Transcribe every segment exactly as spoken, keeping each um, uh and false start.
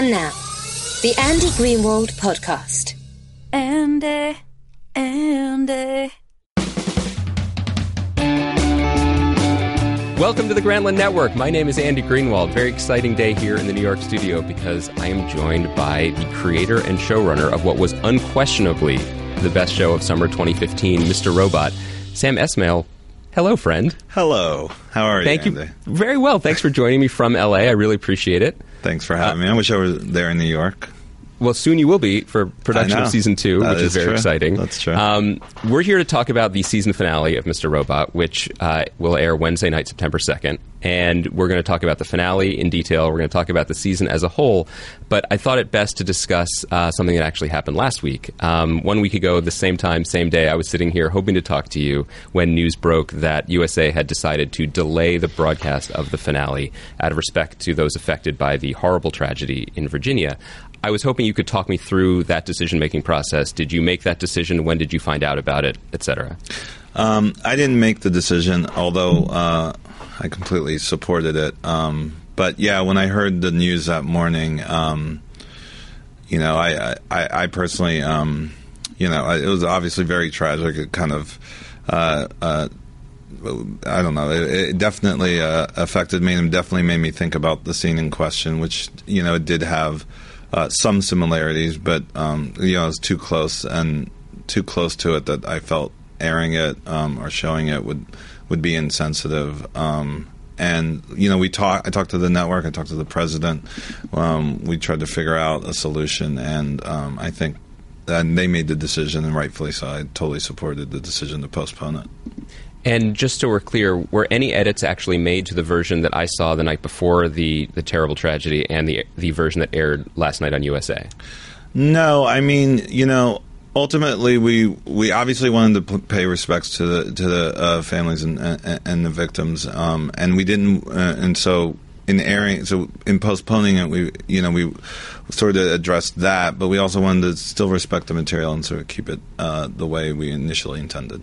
And now, the Andy Greenwald Podcast. Andy, Andy. Welcome to the Grantland Network. My name is Andy Greenwald. Very exciting day here in the New York studio because I am joined by the creator and showrunner of what was unquestionably the best show of summer twenty fifteen, Mister Robot, Sam Esmail. Hello, friend. Hello. How are you, Thank Andy? you very well. Thanks for joining me from L A. I really appreciate it. Thanks for having uh, me. I wish I was there in New York. Well, soon you will be for production of season two, that which is, is very true. exciting. That's true. Um, we're here to talk about the season finale of Mister Robot, which uh, will air Wednesday night, September second. And we're going to talk about the finale in detail. We're going to talk about the season as a whole. But I thought it best to discuss uh, something that actually happened last week. Um, one week ago, the same time, same day, I was sitting here hoping to talk to you when news broke that U S A had decided to delay the broadcast of the finale out of respect to those affected by the horrible tragedy in Virginia. I was hoping you could talk me through that decision-making process. Did you make that decision? When did you find out about it, et cetera? Um, I didn't make the decision, although uh, I completely supported it. Um, but, yeah, when I heard the news that morning, um, you know, I, I, I personally, um, you know, I, it was obviously very tragic. It kind of, uh, uh, I don't know, it, it definitely uh, affected me and definitely made me think about the scene in question, which, you know, it did have Uh, some similarities, but um, you know, it's too close and too close to it that I felt airing it um, or showing it would would be insensitive. Um, and you know, we talk. I talked to the network. I talked to the president. Um, we tried to figure out a solution, and um, I think and they made the decision, and rightfully so. I totally supported the decision to postpone it. And just so we're clear, were any edits actually made to the version that I saw the night before the, the terrible tragedy and the the version that aired last night on U S A? No, I mean, you know, ultimately we we obviously wanted to pay respects to the to the uh, families and, and and the victims, um, and we didn't, uh, and so in airing, so in postponing it, we you know we sort of addressed that, but we also wanted to still respect the material and sort of keep it uh, the way we initially intended.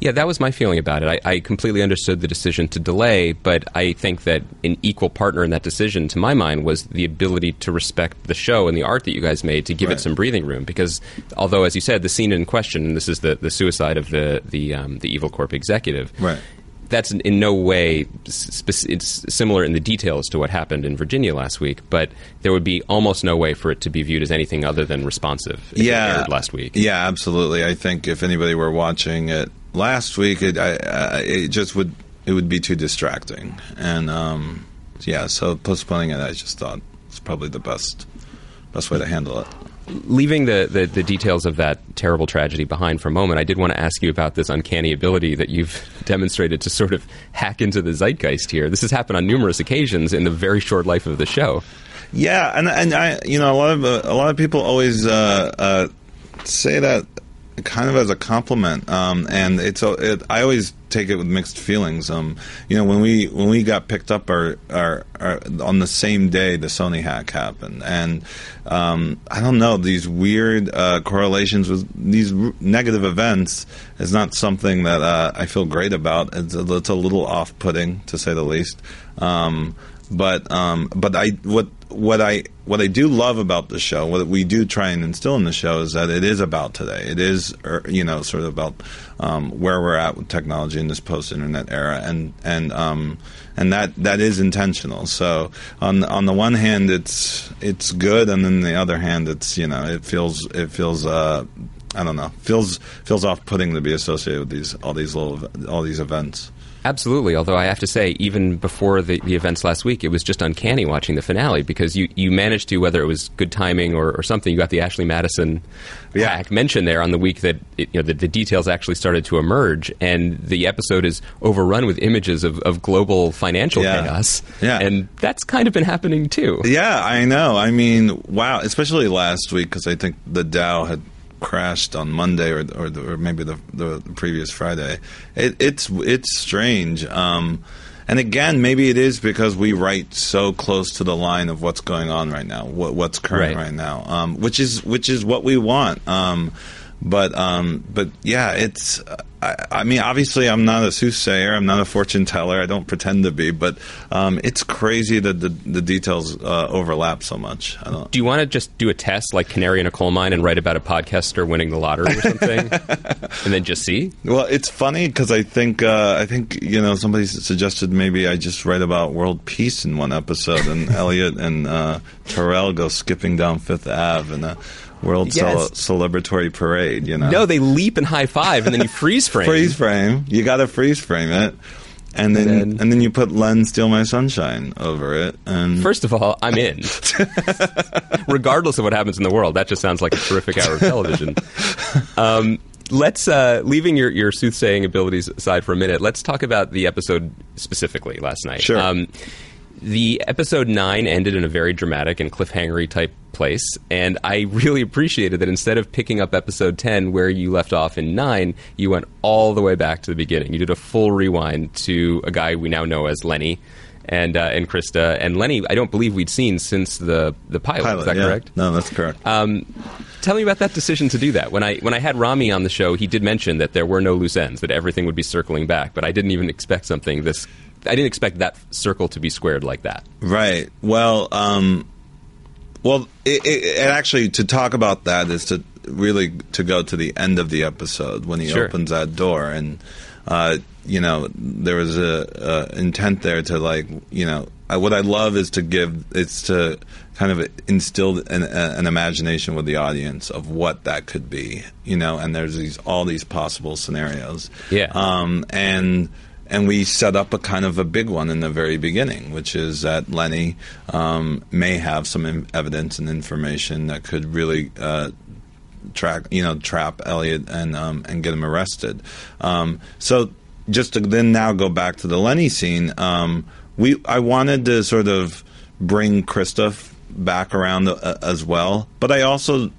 Yeah, that was my feeling about it. I, I completely understood the decision to delay, but I think that an equal partner in that decision, to my mind, was the ability to respect the show and the art that you guys made to give right. it some breathing room. Because although, as you said, the scene in question, and this is the, the suicide of the the, um, the Evil Corp executive, right. that's in, in no way spe- it's similar in the details to what happened in Virginia last week, but there would be almost no way for it to be viewed as anything other than responsive if yeah. it aired last week. Yeah, absolutely. I think if anybody were watching it, last week, it, I, uh, it just would it would be too distracting, and um, yeah, so postponing it, I just thought it's probably the best best way to handle it. Leaving the, the, the details of that terrible tragedy behind for a moment, I did want to ask you about this uncanny ability that you've demonstrated to sort of hack into the zeitgeist here. This has happened on numerous occasions in the very short life of the show. Yeah, and and I, you know, a lot of uh, a lot of people always uh, uh, say that kind of as a compliment, um, and it's it, I always take it with mixed feelings. Um, you know, when we when we got picked up, our, our, our on the same day the Sony hack happened, and um, I don't know, these weird uh, correlations with these r- negative events is not something that uh, I feel great about. It's a, it's a little off-putting, to say the least. Um, but um, but I what. What I what I do love about the show, what we do try and instill in the show, is that it is about today. It is, you know, sort of about um, where we're at with technology in this post-internet era, and and um, and that, that is intentional. So on on the one hand, it's it's good, and then the other hand, it's you know, it feels it feels uh, I don't know feels feels off-putting to be associated with these all these little all these events. Absolutely, although I have to say, even before the, the events last week, it was just uncanny watching the finale, because you, you managed to, whether it was good timing or, or something, you got the Ashley Madison yeah. hack mentioned there on the week that it, you know the, the details actually started to emerge, and the episode is overrun with images of, of global financial yeah. chaos, yeah. and that's kind of been happening too. Yeah, I know. I mean, wow, especially last week, because I think the Dow had crashed on Monday or or, the, or maybe the, the previous Friday. It, it's it's strange, um, and again, maybe it is because we write so close to the line of what's going on right now, what, what's current right, right now, um, which is which is what we want. Um, But um, but yeah, it's. I, I mean, obviously, I'm not a soothsayer. I'm not a fortune teller. I don't pretend to be. But um, it's crazy that the, the details uh, overlap so much. I don't. Do you want to just do a test like Canary in a Coal Mine and write about a podcaster winning the lottery or something, and then just see? Well, it's funny because I think uh, I think you know somebody suggested maybe I just write about world peace in one episode, and Elliot and uh, Tyrell go skipping down Fifth Avenue and. Uh, World yes. cel- celebratory parade, you know. No, they leap and high five, and then you freeze frame. Freeze frame. You got to freeze frame it, and then, and then and then you put "Len Steal My Sunshine" over it. And first of all, I'm in. Regardless of what happens in the world, that just sounds like a terrific hour of television. Um, let's uh, leaving your your soothsaying abilities aside for a minute. Let's talk about the episode specifically last night. Sure. Um, The episode nine ended in a very dramatic and cliffhangery type place, and I really appreciated that instead of picking up episode ten where you left off in nine, you went all the way back to the beginning. You did a full rewind to a guy we now know as Lenny and uh, and Krista. And Lenny, I don't believe we'd seen since the, the pilot. pilot. Is that yeah. correct? No, that's correct. Um, tell me about that decision to do that. When I when I had Rami on the show, he did mention that there were no loose ends, that everything would be circling back, but I didn't even expect something this... I didn't expect that circle to be squared like that. Right. Well, um, well, it, it, it actually, to talk about that is to really to go to the end of the episode when he sure. opens that door. And, uh, you know, there was a, a intent there to like, you know, I, what I love is to give, it's to kind of instill an, an imagination with the audience of what that could be, you know, and there's these all these possible scenarios. Yeah. Um, and... And we set up a kind of a big one in the very beginning, which is that Lenny um, may have some evidence and information that could really uh, track, you know, trap Elliot and um, and get him arrested. Um, so just to then now go back to the Lenny scene, um, we I wanted to sort of bring Krista back around uh, as well, but I also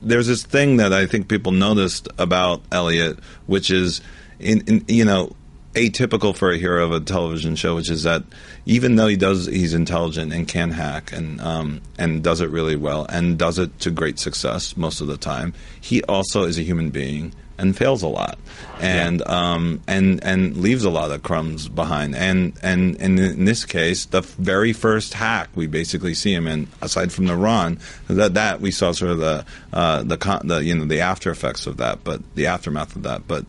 there's this thing that I think people noticed about Elliot, which is in, in you know. atypical for a hero of a television show, which is that even though he does, he's intelligent and can hack and um, and does it really well and does it to great success most of the time, he also is a human being and fails a lot and yeah. um, and and leaves a lot of crumbs behind. And, and and in this case, the very first hack we basically see him in, aside from the Ron, that that we saw sort of the uh, the, con- the you know the after effects of that, but the aftermath of that, but.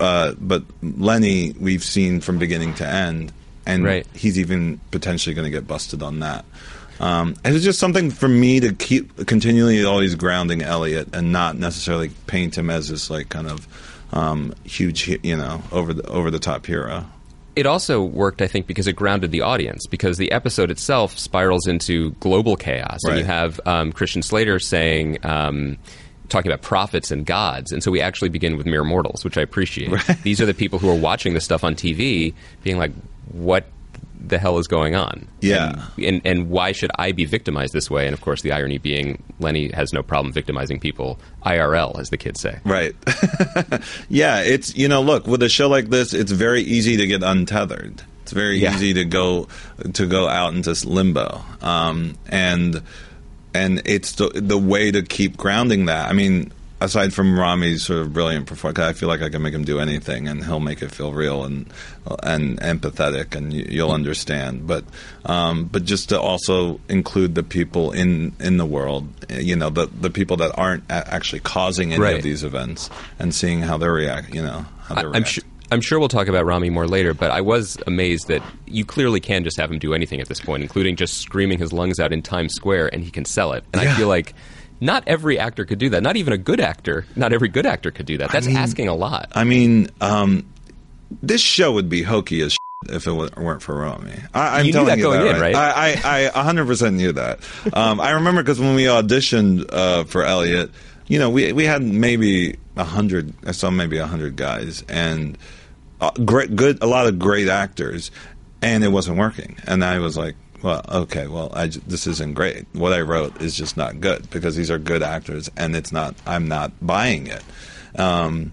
Uh, but Lenny, we've seen from beginning to end, and right. he's even potentially going to get busted on that. Um, and it's just something for me to keep continually always grounding Elliot and not necessarily paint him as this like kind of um, huge, you know, over the over the top hero. It also worked, I think, because it grounded the audience, because the episode itself spirals into global chaos, right. and you have um, Christian Slater saying. Um, talking about prophets and gods, and so we actually begin with mere mortals, which I appreciate. Right. These are the people who are watching this stuff on T V being like, what the hell is going on? Yeah. And, and and why should I be victimized this way? And of course the irony being Lenny has no problem victimizing people I R L, as the kids say. Right. Yeah, it's, you know, look, with a show like this, it's very easy to get untethered. It's very yeah. easy to go to go out into limbo. Um, and And it's the, the way to keep grounding that. I mean, aside from Rami's sort of brilliant performance, I feel like I can make him do anything, and he'll make it feel real and and empathetic, and you, you'll understand. But um, but just to also include the people in, in the world, you know, the the people that aren't actually causing any right. of these events, and seeing how they react, you know, how they react. I'm sure. I'm sure we'll talk about Rami more later, but I was amazed that you clearly can just have him do anything at this point, including just screaming his lungs out in Times Square, and he can sell it. And yeah. I feel like not every actor could do that. Not even a good actor. Not every good actor could do that. That's I mean, asking a lot. I mean, um, this show would be hokey as shit if it weren't for Rami. I, I'm you knew telling that you going that, in, right? right? I, I, I one hundred percent knew that. Um, I remember because when we auditioned uh, for Elliot, you know, we we had maybe a hundred. I saw maybe a hundred guys, and uh, great, good, a lot of great actors, and it wasn't working. And I was like, well, okay, well, I j- this isn't great. What I wrote is just not good because these are good actors, and it's not. I'm not buying it. Um,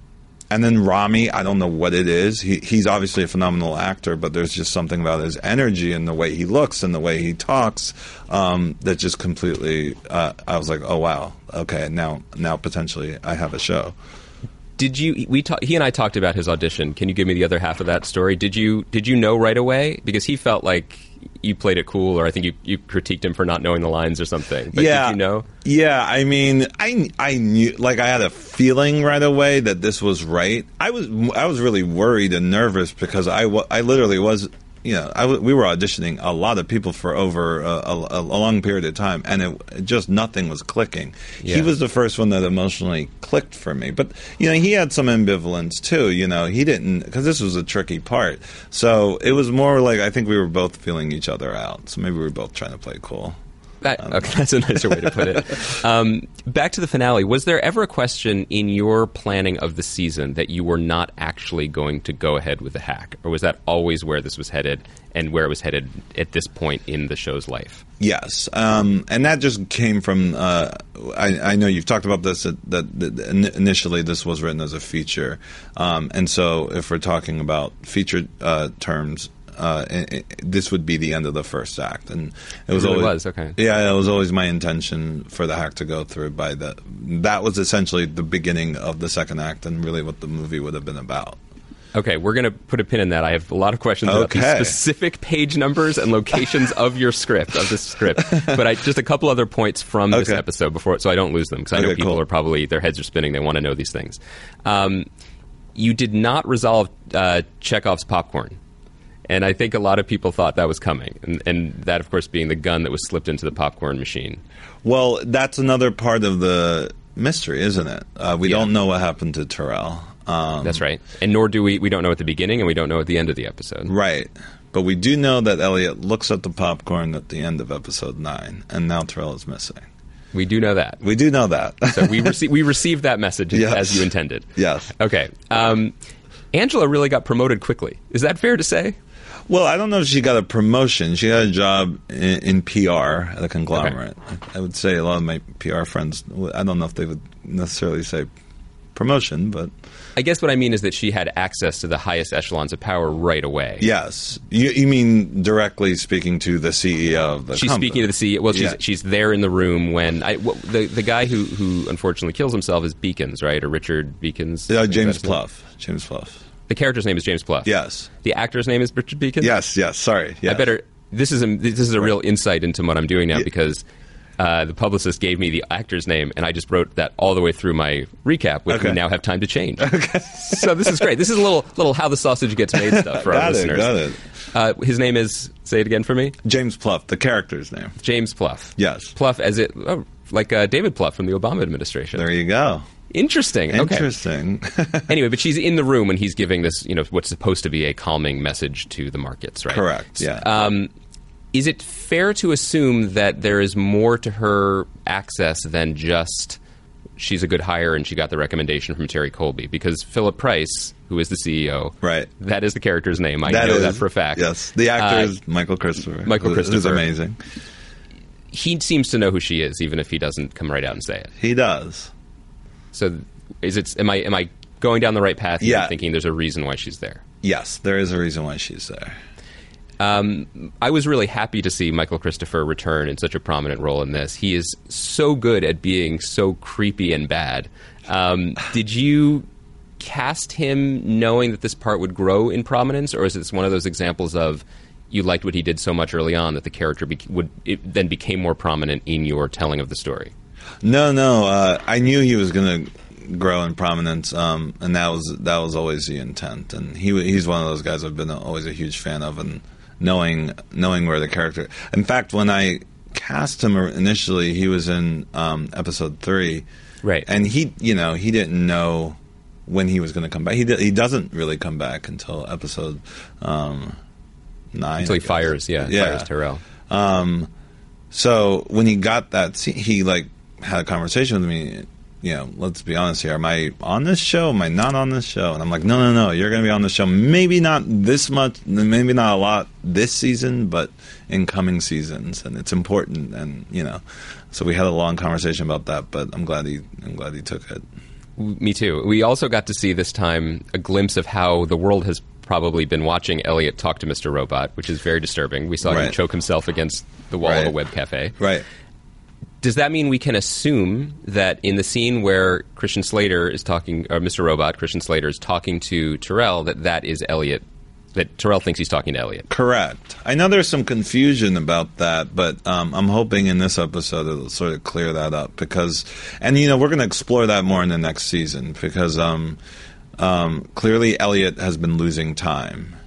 And then Rami, I don't know what it is. He, he's obviously a phenomenal actor, but there's just something about his energy and the way he looks and the way he talks um, that just completely, uh, I was like, oh, wow. Okay, now now potentially I have a show. Did you, we talk, he and I talked about his audition. Can you give me the other half of that story? Did you did you know right away? Because he felt like you played it cool, or I think you, you critiqued him for not knowing the lines or something. But yeah. Did you know? Yeah, I mean, I, I knew, like, I had a feeling right away that this was right. I was I was really worried and nervous because I, I literally was, you know, I, we were auditioning a lot of people for over a, a, a long period of time, and it just nothing was clicking. Yeah. He was the first one that emotionally clicked for me. But, you know, he had some ambivalence, too. You know, he didn't, because this was a tricky part. So it was more like I think we were both feeling each other out. So maybe we were both trying to play cool. That, okay, that's a nicer way to put it. Um, back to the finale. Was there ever a question in your planning of the season that you were not actually going to go ahead with the hack? Or was that always where this was headed and where it was headed at this point in the show's life? Yes. Um, and that just came from, uh, I, I know you've talked about this, that, that, that initially this was written as a feature. Um, and so if we're talking about feature uh, terms, Uh, it, it, this would be the end of the first act, and it was it really always was, okay. Yeah, it was always my intention for the hack to go through by the. That was essentially the beginning of the second act, and really what the movie would have been about. Okay, we're going to put a pin in that. I have a lot of questions okay. about the specific page numbers and locations of your script, of this script. But I, just a couple other points from okay. this episode before, so I don't lose them, because I okay, know people cool. are probably their heads are spinning. They want to know these things. Um, you did not resolve uh, Chekhov's popcorn. And I think a lot of people thought that was coming. And, and that, of course, being the gun that was slipped into the popcorn machine. Well, that's another part of the mystery, isn't it? Uh, we yeah. don't know what happened to Tyrell. Um, that's right. And nor do we, we don't know at the beginning, and we don't know at the end of the episode. Right. But we do know that Elliot looks at the popcorn at the end of episode nine, and now Tyrell is missing. We do know that. We do know that. So we, rece- we received that message yes. as you intended. Yes. Okay. Um, Angela really got promoted quickly. Is that fair to say? Well, I don't know if she got a promotion. She got a job in, in P R at a conglomerate. Okay. I would say a lot of my P R friends, I don't know if they would necessarily say promotion, but... I guess what I mean is that she had access to the highest echelons of power right away. Yes. You, you mean directly speaking to the C E O of the she's company. Speaking to the C E O. Well, she's, yeah. she's there in the room when... I, well, the, the guy who, who unfortunately kills himself is Beacons, right? Or Richard Beacons? Uh, James Plouffe. James Plouffe. The character's name is James Plouffe. Yes. The actor's name is Richard Beacon? Yes, yes. Sorry. Yes. I better... This is a, this is a real insight into what I'm doing now yeah. because uh, the publicist gave me the actor's name, and I just wrote that all the way through my recap, which okay. we now have time to change. Okay. So this is great. This is a little little how the sausage gets made stuff for our it, listeners. Got it. Uh, his name is... Say it again for me? James Plouffe. The character's name. James Plouffe. Yes. Plouffe as it... Oh, like uh, David Plouffe from the Obama administration. There you go. Interesting. Okay. Interesting. Anyway, but she's in the room when he's giving this, you know, what's supposed to be a calming message to the markets, right? Correct, yeah. Um, is it fair to assume that there is more to her access than just she's a good hire and she got the recommendation from Terry Colby? Because Philip Price, who is the C E O, right. that is the character's name. I that know is, that for a fact. Yes. The actor uh, is Michael Cristofer. Michael Cristofer. Is amazing. He seems to know who she is, even if he doesn't come right out and say it. He does. So, is it? Am I am I going down the right path? Yeah. Thinking there's a reason why she's there. Yes, there is a reason why she's there. Um, I was really happy to see Michael Cristofer return in such a prominent role in this. He is so good at being so creepy and bad. Um, did you cast him knowing that this part would grow in prominence, or is it one of those examples of you liked what he did so much early on that the character be- would it then became more prominent in your telling of the story? No, no. Uh, I knew he was going to grow in prominence, um, and that was that was always the intent. And he he's one of those guys I've been always a huge fan of, and knowing knowing where the character. In fact, when I cast him initially, he was in um, episode three, right? And he, you know, he didn't know when he was going to come back. He he doesn't really come back until episode um, nine. Until he fires, yeah, yeah, fires Tyrell. Um, so when he got that scene, he like. had a conversation with me, you know, let's be honest here. Am I on this show? Am I not on this show? And I'm like, no, no, no, you're going to be on the show. Maybe not this much, maybe not a lot this season, but in coming seasons. And it's important. And, you know, so we had a long conversation about that, but I'm glad he, I'm glad he took it. Me too. We also got to see this time a glimpse of how the world has probably been watching Elliot talk to Mister Robot, which is very disturbing. We saw right. him choke himself against the wall right. of a web cafe. Right. Does that mean we can assume that in the scene where Christian Slater is talking, or Mister Robot, Christian Slater is talking to Tyrell, that that is Elliot, that Tyrell thinks he's talking to Elliot? Correct. I know there's some confusion about that, but um, I'm hoping in this episode it'll sort of clear that up because, and you know, we're going to explore that more in the next season because um, um, clearly Elliot has been losing time.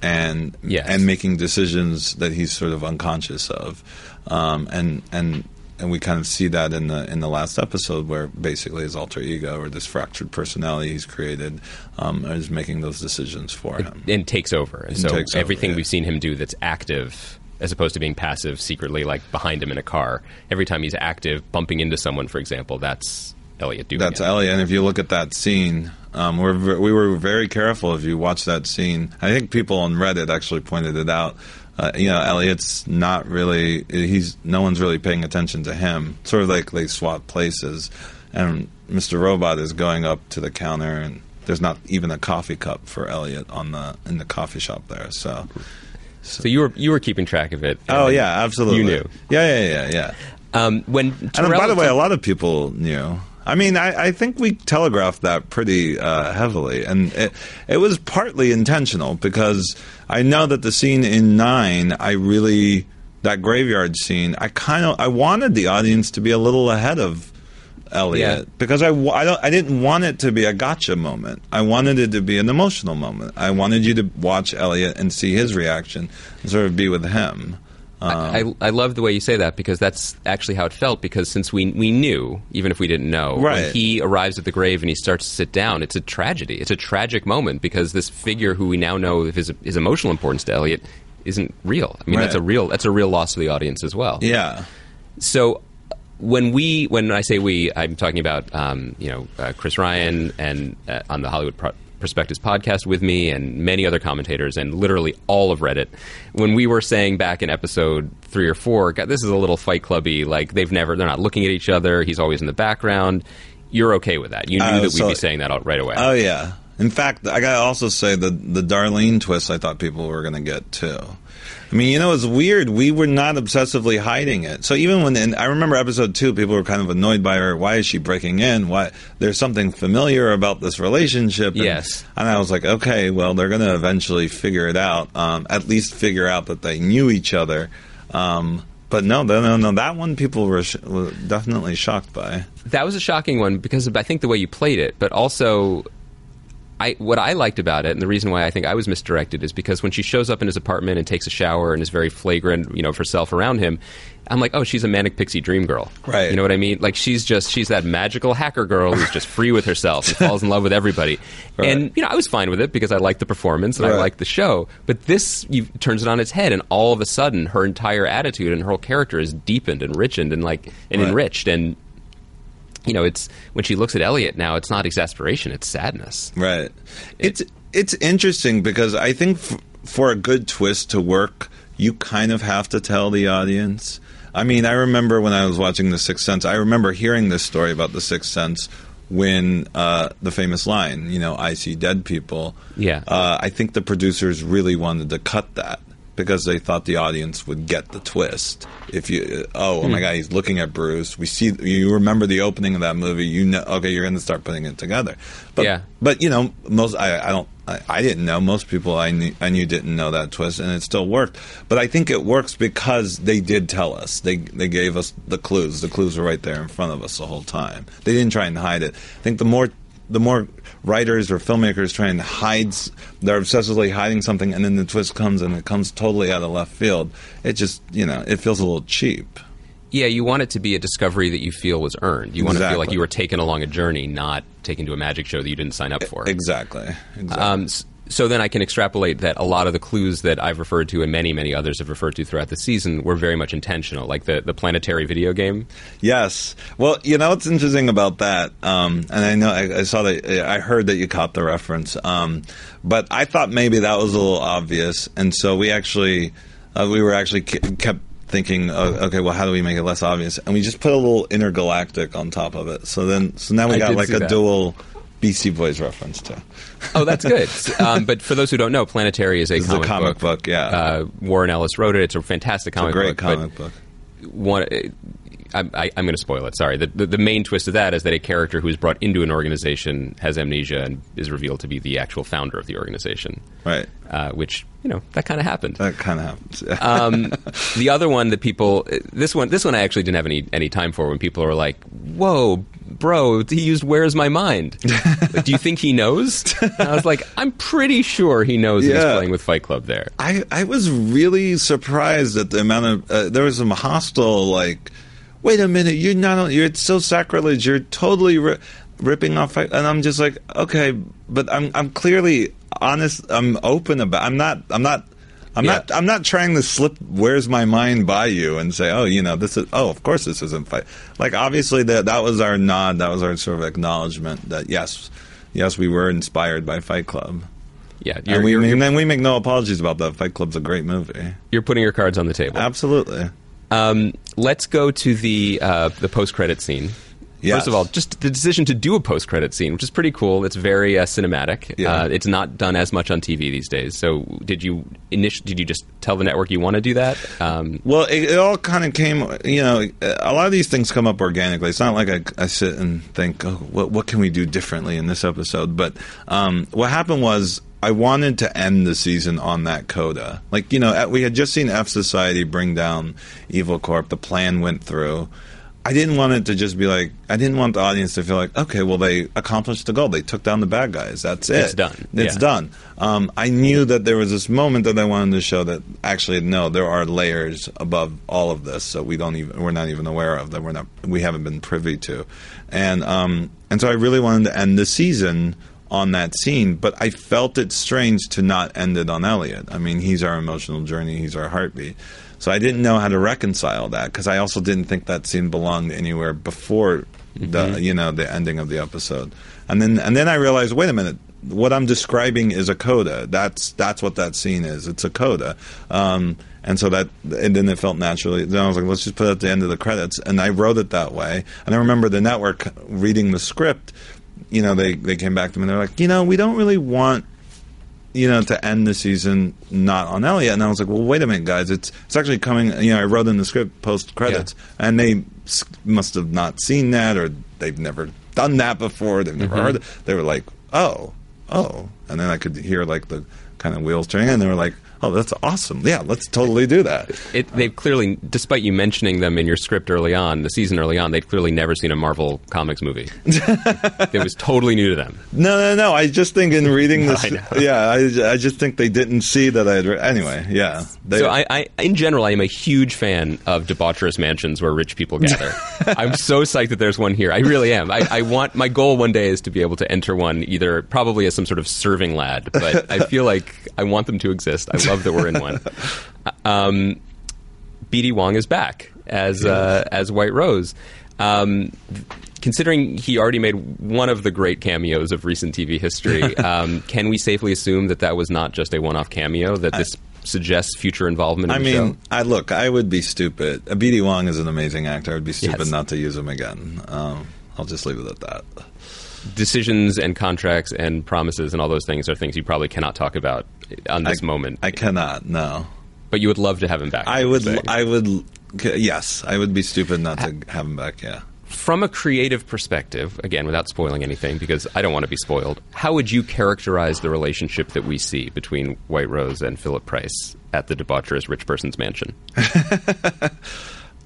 And yes. and making decisions that he's sort of unconscious of, um, and and and we kind of see that in the in the last episode where basically his alter ego or this fractured personality he's created um, is making those decisions for him and, and takes over. And, and so takes everything over, yeah. we've seen him do that's active, as opposed to being passive secretly, like behind him in a car. Every time he's active, bumping into someone, for example, that's Elliot doing. That's it. Elliot. And if you look at that scene. Um, we're, we were very careful if you watch that scene. I think people on Reddit actually pointed it out. Uh, you know, Elliot's not really – he's no one's really paying attention to him. Sort of like they swap places. And Mister Robot is going up to the counter, and there's not even a coffee cup for Elliot on the in the coffee shop there. So so, so you were you were keeping track of it. Oh, yeah, absolutely. You knew. Yeah, yeah, yeah, yeah. Um, when and by the way, a lot of people knew. I mean, I, I think we telegraphed that pretty uh, heavily, and it, it was partly intentional because I know that the scene in nine, I really that graveyard scene, I kind of I wanted the audience to be a little ahead of Elliot yeah. because I, I, don't, I didn't want it to be a gotcha moment. I wanted it to be an emotional moment. I wanted you to watch Elliot and see his reaction and sort of be with him. Um, I, I love the way you say that because that's actually how it felt because since we we knew, even if we didn't know, right. when he arrives at the grave and he starts to sit down, it's a tragedy. It's a tragic moment because this figure who we now know of his, his emotional importance to Elliot isn't real. I mean, right. that's a real that's a real loss to the audience as well. Yeah. So when we when I say we, I'm talking about, um, you know, uh, Chris Ryan and uh, on the Hollywood Pro- Perspectives podcast with me and many other commentators and literally all of Reddit when we were saying back in episode three or four, God, this is a little Fight Clubby, like they've never they're not looking at each other, he's always in the background. You're okay with that? You knew uh, that so, we'd be saying that right away. Oh yeah. In fact, I gotta also say the the Darlene twist I thought people were gonna get too. I mean, you know, it's weird. We were not obsessively hiding it. So even when, and I remember episode two, people were kind of annoyed by her. Why is she breaking in? Why? There's something familiar about this relationship. And, yes. And I was like, okay, well, they're going to eventually figure it out. Um, at least figure out that they knew each other. Um, but no, no, no, no. That one people were, sh- were definitely shocked by. That was a shocking one because of, I think, the way you played it, but also... I, what I liked about it, and the reason why I think I was misdirected, is because when she shows up in his apartment and takes a shower and is very flagrant, you know, of herself around him, I'm like, oh, she's a manic pixie dream girl. Right. You know what I mean? Like, she's just, she's that magical hacker girl who's just free with herself and falls in love with everybody. Right. And, you know, I was fine with it because I liked the performance and right. I liked the show. But this you, turns it on its head, and all of a sudden, her entire attitude and her whole character is deepened and enriched and, like, and right. enriched and... You know, it's when she looks at Elliot now, it's not exasperation, it's sadness. Right. It's it's interesting because I think f- for a good twist to work, you kind of have to tell the audience. I mean, I remember when I was watching The Sixth Sense, I remember hearing this story about The Sixth Sense when uh, the famous line, you know, I see dead people. Yeah. Uh, I think the producers really wanted to cut that. Because they thought the audience would get the twist. If you, oh, oh my God, he's looking at Bruce. We see, you remember the opening of that movie. You know, okay, you're going to start putting it together. But, yeah. but you know, most I, I don't, I, I didn't know. Most people I knew, I knew didn't know that twist, and it still worked. But I think it works because they did tell us. They they gave us the clues. The clues were right there in front of us the whole time. They didn't try and hide it. I think the more. The more writers or filmmakers try and hide, they're obsessively hiding something, and then the twist comes, and it comes totally out of left field. It just, you know, it feels a little cheap. Yeah, you want it to be a discovery that you feel was earned. You want exactly. to feel like you were taken along a journey, not taken to a magic show that you didn't sign up for. Exactly. exactly. Um, so then I can extrapolate that a lot of the clues that I've referred to and many, many others have referred to throughout the season were very much intentional, like the, the Planetary video game. Yes. Well, you know what's interesting about that, um, and I know I, I saw that I heard that you caught the reference, um, but I thought maybe that was a little obvious, and so we actually uh, we were actually ke- kept thinking, oh, okay, well, how do we make it less obvious? And we just put a little intergalactic on top of it. So then, so now we I got like a that. dual Beastie Boys reference too. Oh, that's good. Um, but for those who don't know, Planetary is a comic, a comic book. book yeah, uh, Warren Ellis wrote it. It's a fantastic comic book. It's a great book, comic book. One, I, I, I'm going to spoil it. Sorry. The, the the main twist of that is that a character who is brought into an organization has amnesia and is revealed to be the actual founder of the organization. Right. Uh, which, you know, that kind of happened. That kind of happens. Yeah. Um, the other one that people, this one, this one I actually didn't have any any time for when people were like, "Whoa, bro, he used Where's My Mind? Like, do you think he knows?" And I was like, I'm pretty sure he knows yeah. he's playing with Fight Club there. I, I was really surprised at the amount of, uh, there was some hostile, like, wait a minute, you're not, you're, it's so sacrilege, you're totally ri- ripping off Fight, and I'm just like, okay, but I'm I'm clearly honest, I'm open about, I'm not, I'm not, I'm yeah. not, I'm not trying to slip Where's My Mind by you and say, oh, you know, this is, oh, of course this isn't Fight. Like, obviously that that was our nod, that was our sort of acknowledgement that yes, yes, we were inspired by Fight Club. Yeah, you're, and we, you're, and then we make no apologies about that. Fight Club's a great movie. You're putting your cards on the table. Absolutely. Um, let's go to the uh, the post-credit scene. Yes. First of all, just the decision to do a post-credit scene, which is pretty cool. It's very uh, cinematic. Yeah. Uh, it's not done as much on T V these days. So did you init- Did you just tell the network you want to do that? Um, well, it, it all kind of came, you know, a lot of these things come up organically. It's not like I, I sit and think, oh, what, what can we do differently in this episode? But um, what happened was, I wanted to end the season on that coda. Like, you know, we had just seen F Society bring down Evil Corp. The plan went through. I didn't want it to just be like, I didn't want the audience to feel like, okay, well, they accomplished the goal. They took down the bad guys. That's it. It's done. It's yeah. done. Um, I knew that there was this moment that I wanted to show that actually, no, there are layers above all of this. So we don't even, we're not even aware of that. We're not, we haven't been privy to. And, um, and so I really wanted to end the season on that scene, but I felt it strange to not end it on Elliot. I mean, he's our emotional journey, he's our heartbeat. So I didn't know how to reconcile that, because I also didn't think that scene belonged anywhere before mm-hmm. the you know the ending of the episode. And then and then I realized, wait a minute, what I'm describing is a coda. That's that's what that scene is. It's a coda. Um, and so that and then it felt naturally. Then I was like, let's just put it at the end of the credits. And I wrote it that way. And I remember the network reading the script. You know, they, they came back to me and they're like, you know, we don't really want, you know, to end the season not on Elliot. And I was like, well, wait a minute, guys. It's it's actually coming. You know, I wrote in the script post credits, yeah. and they must have not seen that, or they've never done that before. They've never mm-hmm. heard it. They were like, oh, oh, and then I could hear like the kind of wheels turning, and they were like, oh, that's awesome. Yeah, let's totally do that. It, they've clearly, despite you mentioning them in your script early on, the season early on, they've clearly never seen a Marvel Comics movie. It was totally new to them. No, no, no. I just think in reading this, I yeah, I, I just think they didn't see that I had read. Anyway, yeah. They, so I, I, in general, I am a huge fan of debaucherous mansions where rich people gather. I'm so psyched that there's one here. I really am. I, I want, my goal one day is to be able to enter one, either probably as some sort of serving lad, but I feel like I want them to exist. I love that we're in one. Um, B D. Wong is back as uh, as White Rose. Um, considering he already made one of the great cameos of recent T V history, um, can we safely assume that that was not just a one-off cameo, that this I, suggests future involvement in I the mean, show? I mean, look, I would be stupid. B D. Wong is an amazing actor. I would be stupid yes. not to use him again. Um, I'll just leave it at that. Decisions and contracts and promises and all those things are things you probably cannot talk about on this I, moment. I cannot, no. But you would love to have him back. I would, I would, yes, I would be stupid not to have him back, yeah. From a creative perspective, again, without spoiling anything, because I don't want to be spoiled, how would you characterize the relationship that we see between White Rose and Philip Price at the debaucherous rich person's mansion?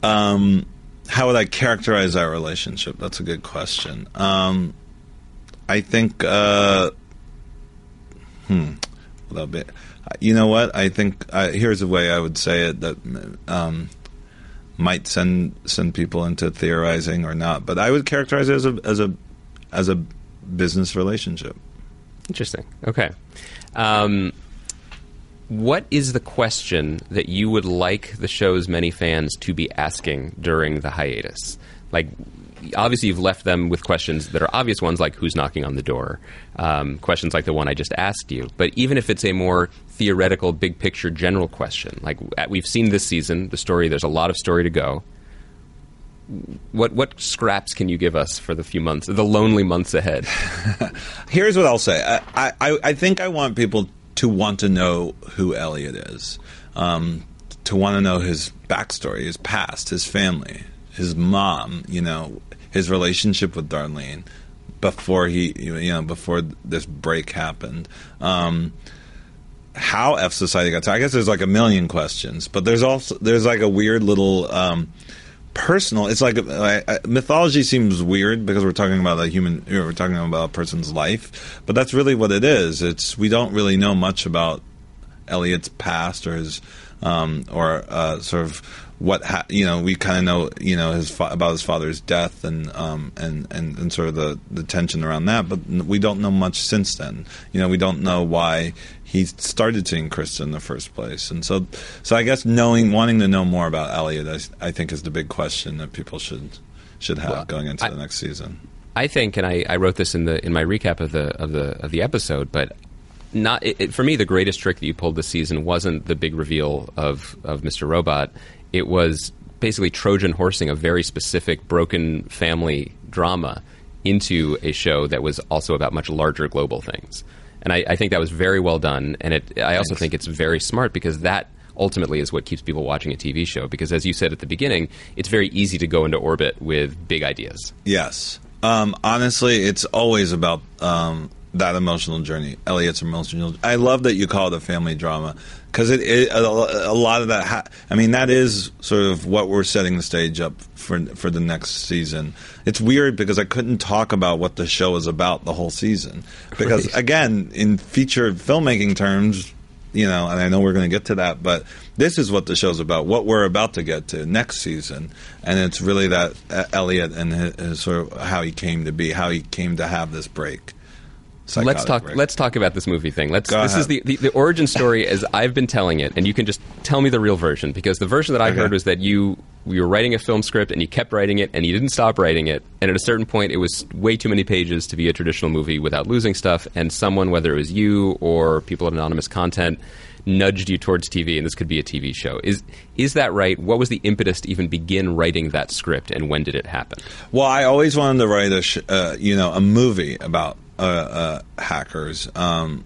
um, how would I characterize our relationship? That's a good question. Um... I think, uh, hmm, a little bit. You know what? I think uh, here's a way I would say it that um, might send send people into theorizing or not. But I would characterize it as a as a as a business relationship. Interesting. Okay. Um, what is the question that you would like the show's many fans to be asking during the hiatus? Like, obviously you've left them with questions that are obvious ones, like who's knocking on the door, um, questions like the one I just asked you. But even if it's a more theoretical, big picture, general question, like we've seen this season, the story, there's a lot of story to go. What what scraps can you give us for the few months, the lonely months ahead? Here's what I'll say. I, I, I think I want people to want to know who Elliot is, um, to want to know his backstory, his past, his family, his mom, you know, his relationship with Darlene before he, you know, before this break happened. Um, how F Society got to, I guess there's like a million questions, but there's also, there's like a weird little, um, personal, it's like uh, mythology seems weird because we're talking about a human, we're talking about a person's life, but that's really what it is. It's, we don't really know much about Elliot's past or his, um, or uh, sort of what ha- you know. We kind of know, you know, his fa- about his father's death and um and, and, and sort of the, the tension around that, but we don't know much since then. You know, we don't know why he started seeing Krista in the first place, and so, so I guess knowing, wanting to know more about Elliot, I, I think, is the big question that people should should have well, going into I, the next season. I think, and I, I wrote this in the in my recap of the of the of the episode, but not it, it, for me, the greatest trick that you pulled this season wasn't the big reveal of of Mister Robot. It was basically Trojan horsing a very specific broken family drama into a show that was also about much larger global things. And I, I think that was very well done. And it, I also Thanks. think it's very smart, because that ultimately is what keeps people watching a T V show. Because as you said at the beginning, it's very easy to go into orbit with big ideas. Yes. Um, honestly, it's always about um, that emotional journey. Elliot's emotional. I love that you call it a family drama, because it, it, a, a lot of that. Ha- I mean, that is sort of what we're setting the stage up for for the next season. It's weird because I couldn't talk about what the show is about the whole season, because right. again, in feature filmmaking terms, you know, and I know we're going to get to that, but this is what the show's about. What we're about to get to next season, and it's really that uh, Elliot and his, his sort of how he came to be, how he came to have this break. Psychotic let's talk. Break. Let's talk about this movie thing. Let's. Go this ahead. is the, the, the origin story as I've been telling it, and you can just tell me the real version, because the version that I okay. heard was that you you were writing a film script and you kept writing it and you didn't stop writing it, and at a certain point it was way too many pages to be a traditional movie without losing stuff, and someone, whether it was you or people at Anonymous Content, nudged you towards T V, and this could be a T V show. Is is that right? What was the impetus to even begin writing that script, and when did it happen? Well, I always wanted to write a sh- uh, you know a movie about. Uh, uh, hackers, um,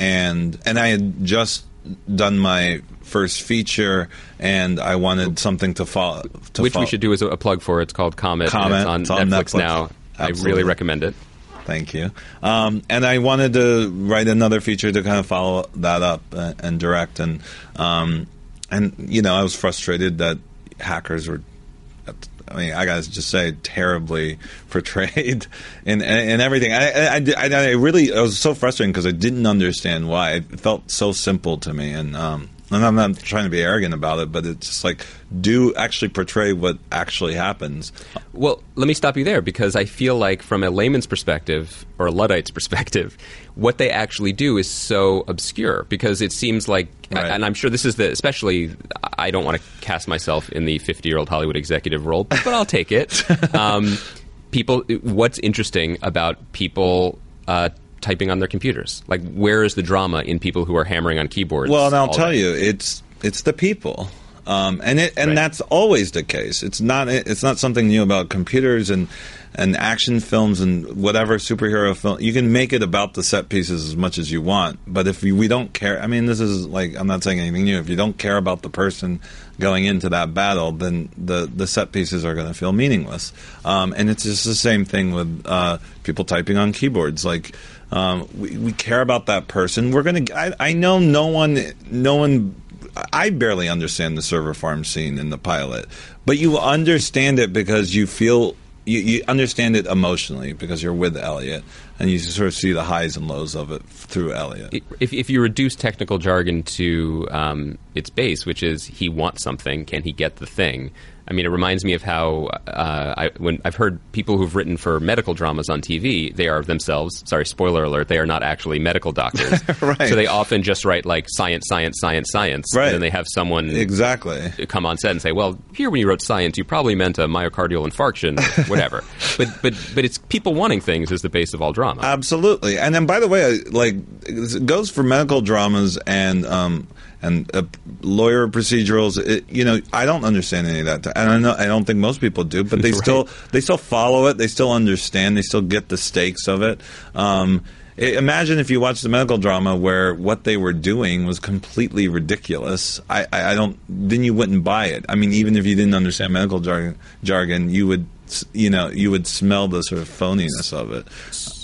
and and I had just done my first feature, and I wanted something to follow. To Which follow. we should do as a plug for. It's called Comet. Comet. It's on, it's on Netflix, Netflix now. Absolutely. I really recommend it. Thank you. Um, and I wanted to write another feature to kind of follow that up and, and direct. And um, and you know, I was frustrated that hackers were. I mean, I gotta just say, terribly portrayed in and everything. I, I, I, I really, I was so frustrated because I didn't understand why. It felt so simple to me, and um, and I'm not trying to be arrogant about it, but it's just like, do actually portray what actually happens. Well, let me stop you there, because I feel like from a layman's perspective or a Luddite's perspective, what they actually do is so obscure, because it seems like, right. and I'm sure this is the, especially, I don't want to cast myself in the fifty-year-old Hollywood executive role, but I'll take it. um, people, what's interesting about people uh, typing on their computers? Like, where is the drama in people who are hammering on keyboards? Well, and I'll tell day? you, it's it's the people. Um, and it, and right. that's always the case. It's not it's not something new about computers and and action films and whatever superhero film. You can make it about the set pieces as much as you want, but if we, we don't care, I mean, this is like, I'm not saying anything new. If you don't care about the person going into that battle, then the, the set pieces are going to feel meaningless. Um, and it's just the same thing with uh, people typing on keyboards. Like um, we, we care about that person. We're going to. I know no one no one. I barely understand the server farm scene in the pilot, but you understand it because you feel you, you understand it emotionally because you're with Elliot, and you sort of see the highs and lows of it through Elliot. If, if you reduce technical jargon to um, its base, which is he wants something, can he get the thing? I mean, it reminds me of how uh, I, when I've heard people who've written for medical dramas on T V, they are themselves, sorry, spoiler alert, they are not actually medical doctors. Right. So they often just write like science, science, science, science. Right. And then they have someone exactly come on set and say, well, here when you wrote science, you probably meant a myocardial infarction, whatever. but but but it's people wanting things is the base of all drama. Absolutely. And then, by the way, like it goes for medical dramas and um, and uh, lawyer procedurals. It, you know, I don't understand any of that. And I know I don't think most people do, but they right. still they still follow it. They still understand. They still get the stakes of it. Um, it. Imagine if you watched the medical drama where what they were doing was completely ridiculous. I, I, I don't. Then you wouldn't buy it. I mean, even if you didn't understand medical jargon, jargon, you would you know you would smell the sort of phoniness of it. So,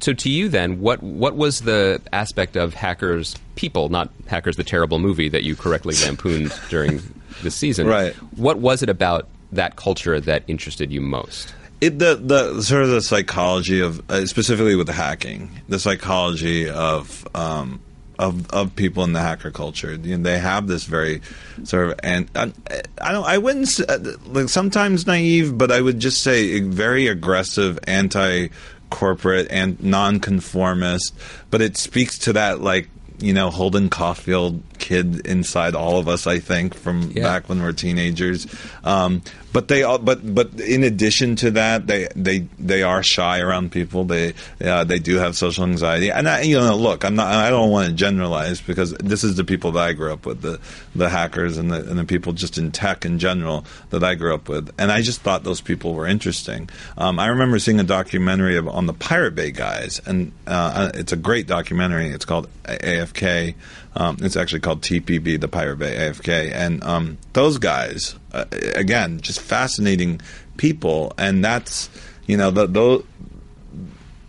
so to you then, what what was the aspect of Hackers People, not Hackers the Terrible Movie, that you correctly lampooned during this season? Right. What was it about that culture that interested you most? It, the the sort of the psychology of uh, specifically with the hacking, the psychology of um, of of people in the hacker culture. You know, they have this very sort of and I, I don't I wouldn't like sometimes naive, but I would just say very aggressive anti. corporate and nonconformist, but it speaks to that, like, you know, Holden Caulfield kid inside all of us, I think, from yeah. back when we were teenagers. Um, but they, all, but but in addition to that, they they, they are shy around people. They uh, they do have social anxiety. And I, you know, look, I'm not. I don't want to generalize because this is the people that I grew up with, the the hackers and the and the people just in tech in general that I grew up with. And I just thought those people were interesting. Um, I remember seeing a documentary of, on the Pirate Bay guys, and uh, it's a great documentary. It's called A F K. Um, it's actually called T P B, the Pirate Bay A F K. And um, those guys, uh, again, just fascinating people. And that's, you know, the, the,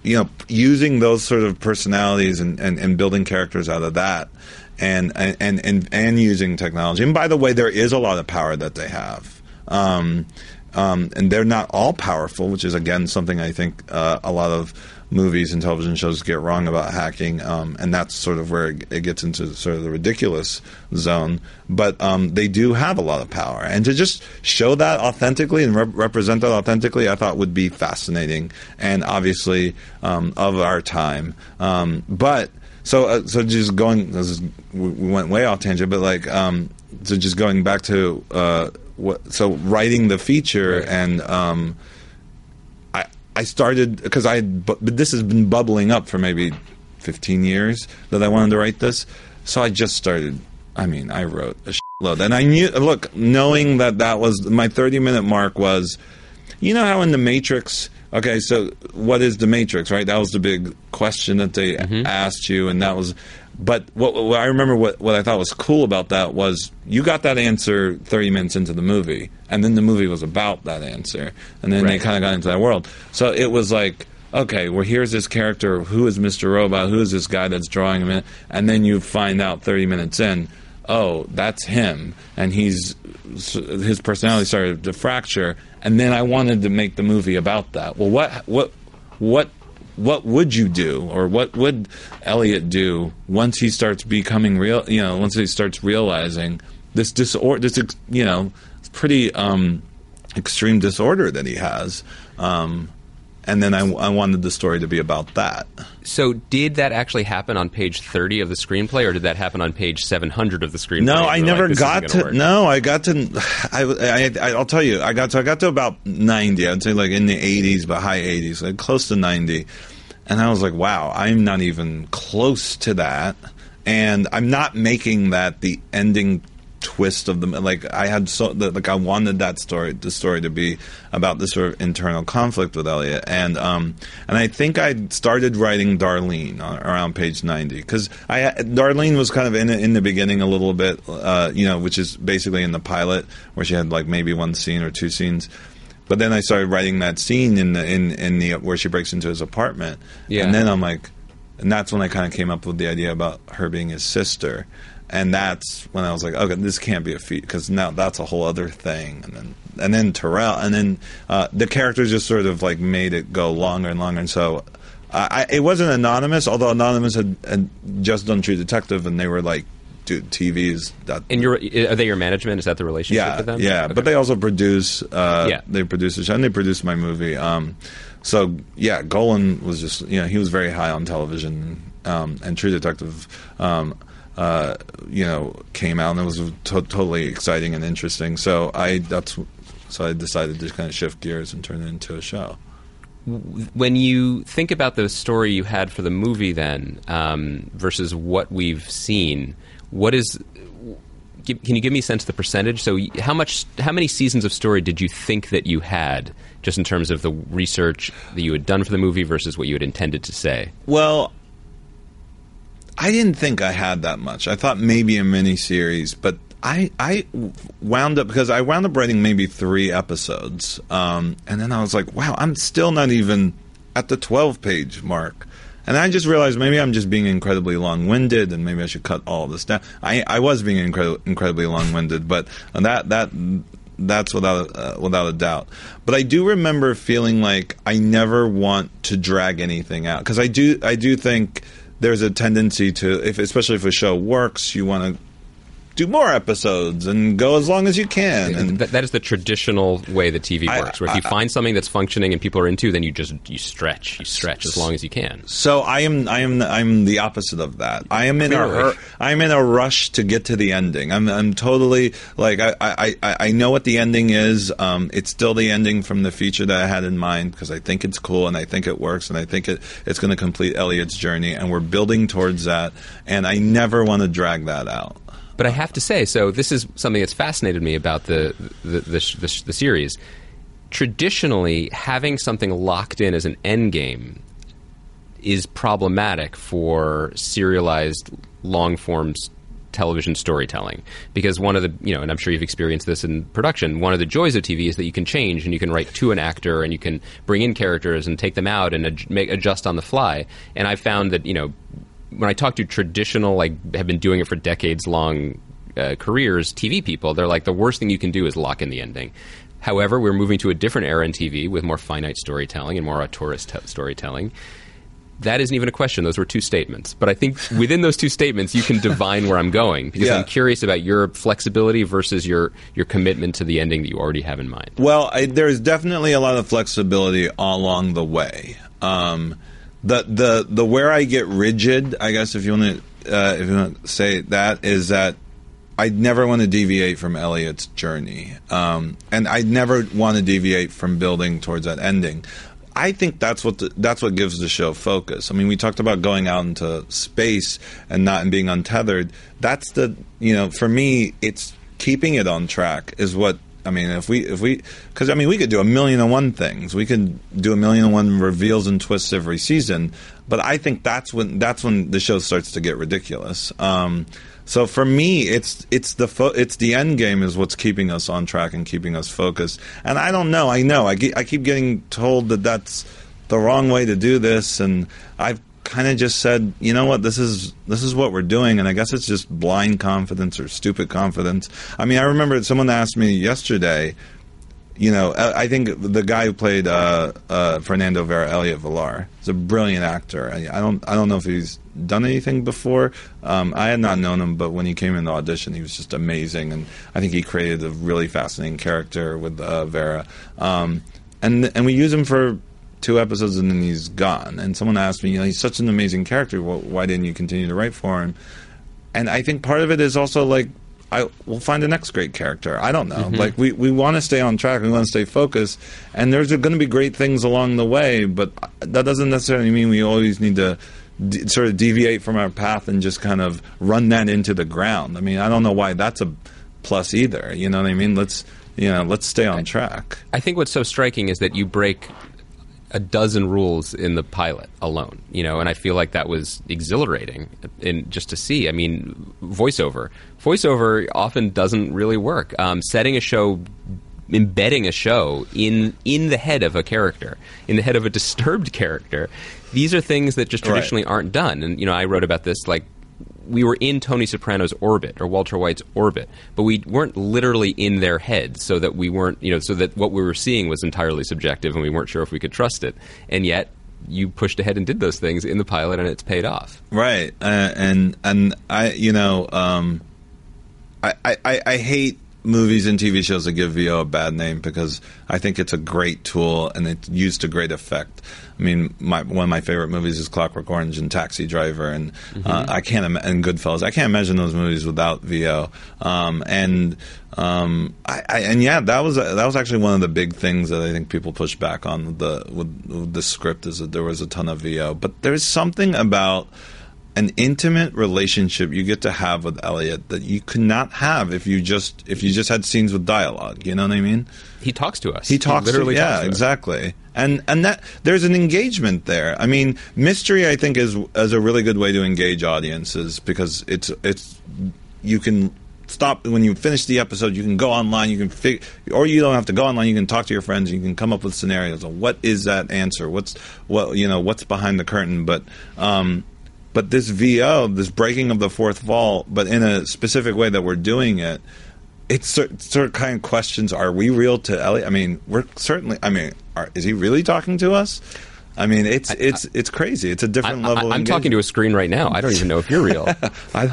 you know, using those sort of personalities and, and, and building characters out of that and and, and and using technology. And by the way, there is a lot of power that they have. Um, um, and they're not all powerful, which is, again, something I think uh, a lot of movies and television shows get wrong about hacking, um, and that's sort of where it, it gets into sort of the ridiculous zone. But um, they do have a lot of power, and to just show that authentically and re- represent that authentically, I thought would be fascinating and obviously um, of our time. Um, but so, uh, so just going, this is, we went way off tangent, but like, um, so just going back to uh, what, so writing the feature right. and. Um, I started because I had, but this has been bubbling up for maybe fifteen years that I wanted to write this. So I just started. I mean, I wrote a shitload, and I knew. Look, knowing that that was my thirty minute mark was, you know how in The Matrix. Okay, so what is The Matrix, right? That was the big question that they mm-hmm. asked you, and that was. But what, what I remember, what, what I thought was cool about that was you got that answer thirty minutes into the movie, and then the movie was about that answer, and then right. they kind of got into that world. So it was like, okay, well, here's this character. Who is Mister Robot? Who is this guy that's drawing him in? And then you find out thirty minutes in, oh, that's him, and he's his personality started to fracture. And then I wanted to make the movie about that. Well, what what what? What would you do, or what would Elliot do once he starts becoming real? You know, once he starts realizing this disorder, this you know, pretty um, extreme disorder that he has. Um, and then I, I wanted the story to be about that. So, did that actually happen on page thirty of the screenplay, or did that happen on page seven hundred of the screenplay? No, I never like, got to. Work? No, I got to. I, I, I'll tell you, I got to. I got to about ninety. I'd say like in the eighties, but high eighties, like close to ninety. And I was like, wow, I'm not even close to that, and I'm not making that the ending twist of the like I had so like I wanted that story the story to be about this sort of internal conflict with Elliot, and um and I think I started writing Darlene on, around page ninety because I Darlene was kind of in in the beginning a little bit uh you know, which is basically in the pilot where she had like maybe one scene or two scenes. But then I started writing that scene in the in in the where she breaks into his apartment, yeah. and then I'm like, and that's when I kind of came up with the idea about her being his sister. And that's when I was like, okay, this can't be a feat because now that's a whole other thing. And then, and then Tyrell, and then uh, the characters just sort of like made it go longer and longer. And so, uh, I, it wasn't Anonymous, although Anonymous had, had just done True Detective, and they were like do T Vs. That, and your are they your management? Is that the relationship yeah, with them? Yeah, okay. But they also produce. Uh, yeah. they produce the show and they produced my movie. Um, so yeah, Golan was just you know he was very high on television, um, and True Detective. Um, Uh, you know, came out and it was to- totally exciting and interesting. So I that's so I decided to kind of shift gears and turn it into a show. When you think about the story you had for the movie, then um, versus what we've seen, what is? Can you give me a sense of the percentage? So how much? How many seasons of story did you think that you had, just in terms of the research that you had done for the movie versus what you had intended to say? Well, I didn't think I had that much. I thought maybe a miniseries, but I I wound up because I wound up writing maybe three episodes, um, and then I was like, wow, I'm still not even at the twelve-page mark, and I just realized maybe I'm just being incredibly long-winded, and maybe I should cut all this down. I, I was being incredi- incredibly long-winded, but that that that's without uh, without a doubt. But I do remember feeling like I never want to drag anything out because I do I do think. There's a tendency to, if, especially if a show works, you want to do more episodes and go as long as you can. And that, that is the traditional way that T V works, I, where if I, you find something that's functioning and people are into, then you just you stretch, you stretch as long as you can. So I am, I am, I'm the opposite of that. I am in Clearly. a, I'm in a rush to get to the ending. I'm, I'm totally like I, I, I know what the ending is. Um, it's still the ending from the feature that I had in mind because I think it's cool and I think it works and I think it, it's going to complete Elliot's journey and we're building towards that. And I never want to drag that out. But I have to say, so this is something that's fascinated me about the the, the, the the series. Traditionally, having something locked in as an endgame is problematic for serialized long-form television storytelling. Because one of the, you know, and I'm sure you've experienced this in production, one of the joys of T V is that you can change and you can write to an actor and you can bring in characters and take them out and ad- make, adjust on the fly. And I found that, you know, when I talk to traditional, like, have been doing it for decades-long uh, careers, T V people, they're like, the worst thing you can do is lock in the ending. However, we're moving to a different era in T V with more finite storytelling and more auteurist t- storytelling. That isn't even a question. Those were two statements. But I think within those two statements, you can divine where I'm going because yeah. I'm curious about your flexibility versus your, your commitment to the ending that you already have in mind. Well, I, there's definitely a lot of flexibility along the way. Um The the the where I get rigid, I guess, if you want to uh, if you want to say that, is that I never want to deviate from Elliot's journey, um, and I never want to deviate from building towards that ending. I think that's what the, that's what gives the show focus. I mean, we talked about going out into space and not and being untethered. That's the you know for me, it's keeping it on track is what. I mean, if we, if we, because I mean, we could do a million and one things. We could do a million and one reveals and twists every season. But I think that's when that's when the show starts to get ridiculous. Um, so for me, it's it's the fo- it's the end game is what's keeping us on track and keeping us focused. And I don't know. I know. I ge- I keep getting told that that's the wrong way to do this, and I've kind of just said, you know what, this is this is what we're doing, and I guess it's just blind confidence or stupid confidence. I mean, I remember someone asked me yesterday, you know, I, I think the guy who played uh, uh, Fernando Vera, Elliot Villar, is a brilliant actor. I, I don't I don't know if he's done anything before. Um, I had not known him, but when he came in the audition, he was just amazing, and I think he created a really fascinating character with uh, Vera. Um, and and we use him for two episodes and then he's gone. And someone asked me, you know, he's such an amazing character. Well, why didn't you continue to write for him? And I think part of it is also like, I we'll find the next great character. I don't know. Mm-hmm. Like we, we want to stay on track. We want to stay focused. And there's going to be great things along the way, but that doesn't necessarily mean we always need to d- sort of deviate from our path and just kind of run that into the ground. I mean, I don't know why that's a plus either. You know what I mean? Let's, you know, let's stay on track. I think what's so striking is that you break a dozen rules in the pilot alone, you know, and I feel like that was exhilarating in just to see. I mean, voiceover. Voiceover often doesn't really work. Um, setting a show, embedding a show in in the head of a character, in the head of a disturbed character, these are things that just traditionally right. aren't done. And, you know, I wrote about this, like, we were in Tony Soprano's orbit or Walter White's orbit, but we weren't literally in their heads, so that we weren't, you know, so that what we were seeing was entirely subjective and we weren't sure if we could trust it. And yet you pushed ahead and did those things in the pilot, and it's paid off. Right. Uh, and and I, you know, um, I, I, I hate movies and T V shows that give V O a bad name, because I think it's a great tool and it's used to great effect. I mean, my, one of my favorite movies is Clockwork Orange and Taxi Driver, and mm-hmm. uh, I can't Im- and Goodfellas. I can't imagine those movies without V O. Um, and um, I, I, and yeah, that was that was actually one of the big things that I think people pushed back on with the with, with the script, is that there was a ton of V O. But there's something about an intimate relationship you get to have with Elliot that you could not have if you just if you just had scenes with dialogue. You know what I mean? He talks to us. He talks. He literally to, yeah, talks to exactly. Us. And and that there's an engagement there. I mean, mystery I think is is a really good way to engage audiences, because it's it's you can stop when you finish the episode. You can go online. You can figure, or you don't have to go online. You can talk to your friends. You can come up with scenarios of what is that answer? What's what you know? What's behind the curtain? But um. But this V O, this breaking of the fourth wall, but in a specific way that we're doing it, it's sort, sort of kind of questions, are we real to Elliot? I mean, we're certainly, I mean, are, is he really talking to us? I mean, it's I, it's I, it's crazy. It's a different I, level I, of I'm engagement. Talking to a screen right now. I don't even know if you're real. I,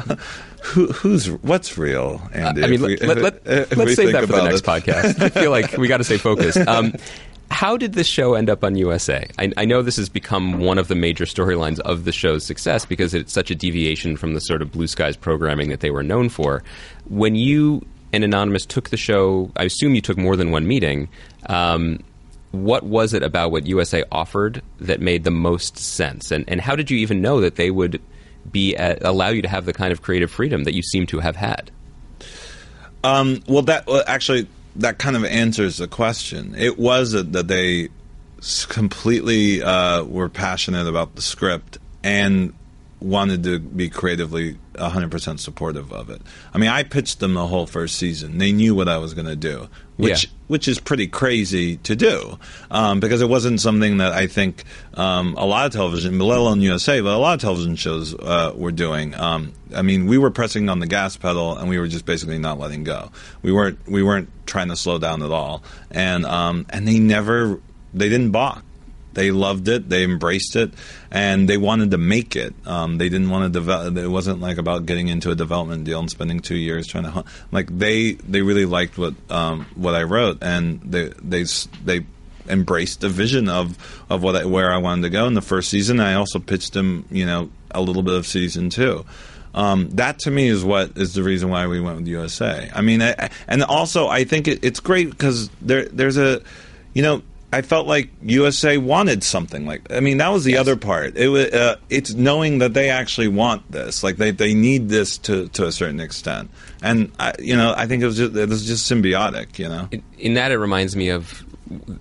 who, who's what's real, Andy? Uh, I mean, we, let, let, if, let's if save that for the next it. podcast. I feel like we got to stay focused. Um, How did this show end up on U S A? I, I know this has become one of the major storylines of the show's success, because it's such a deviation from the sort of Blue Skies programming that they were known for. When you and Anonymous took the show, I assume you took more than one meeting. Um, what was it about what U S A offered that made the most sense? And, and how did you even know that they would be at, allow you to have the kind of creative freedom that you seem to have had? Um, well, that well, actually... that kind of answers the question. It was a, that they completely uh, were passionate about the script and wanted to be creatively one hundred percent supportive of it. I mean, I pitched them the whole first season. They knew what I was going to do, which yeah. which is pretty crazy to do, um, because it wasn't something that I think um, a lot of television, let alone U S A, but a lot of television shows uh, were doing. Um, I mean, we were pressing on the gas pedal, and we were just basically not letting go. We weren't we weren't trying to slow down at all, and um, and they never they didn't balk. They loved it. They embraced it, and they wanted to make it. Um, they didn't want to develop. It wasn't like about getting into a development deal and spending two years trying to. Like they, they really liked what um, what I wrote, and they they they embraced the vision of of what I, where I wanted to go in the first season. I also pitched them, you know, a little bit of season two. Um, that to me is what is the reason why we went with U S A. I mean, I, and also I think it, it's great because there there's a, you know. I felt like U S A wanted something like. I mean, that was the yes. other part. It was. Uh, it's knowing that they actually want this. Like they, they need this to, to a certain extent. And I, you know, I think it was just it was just symbiotic. You know, in, in that it reminds me of,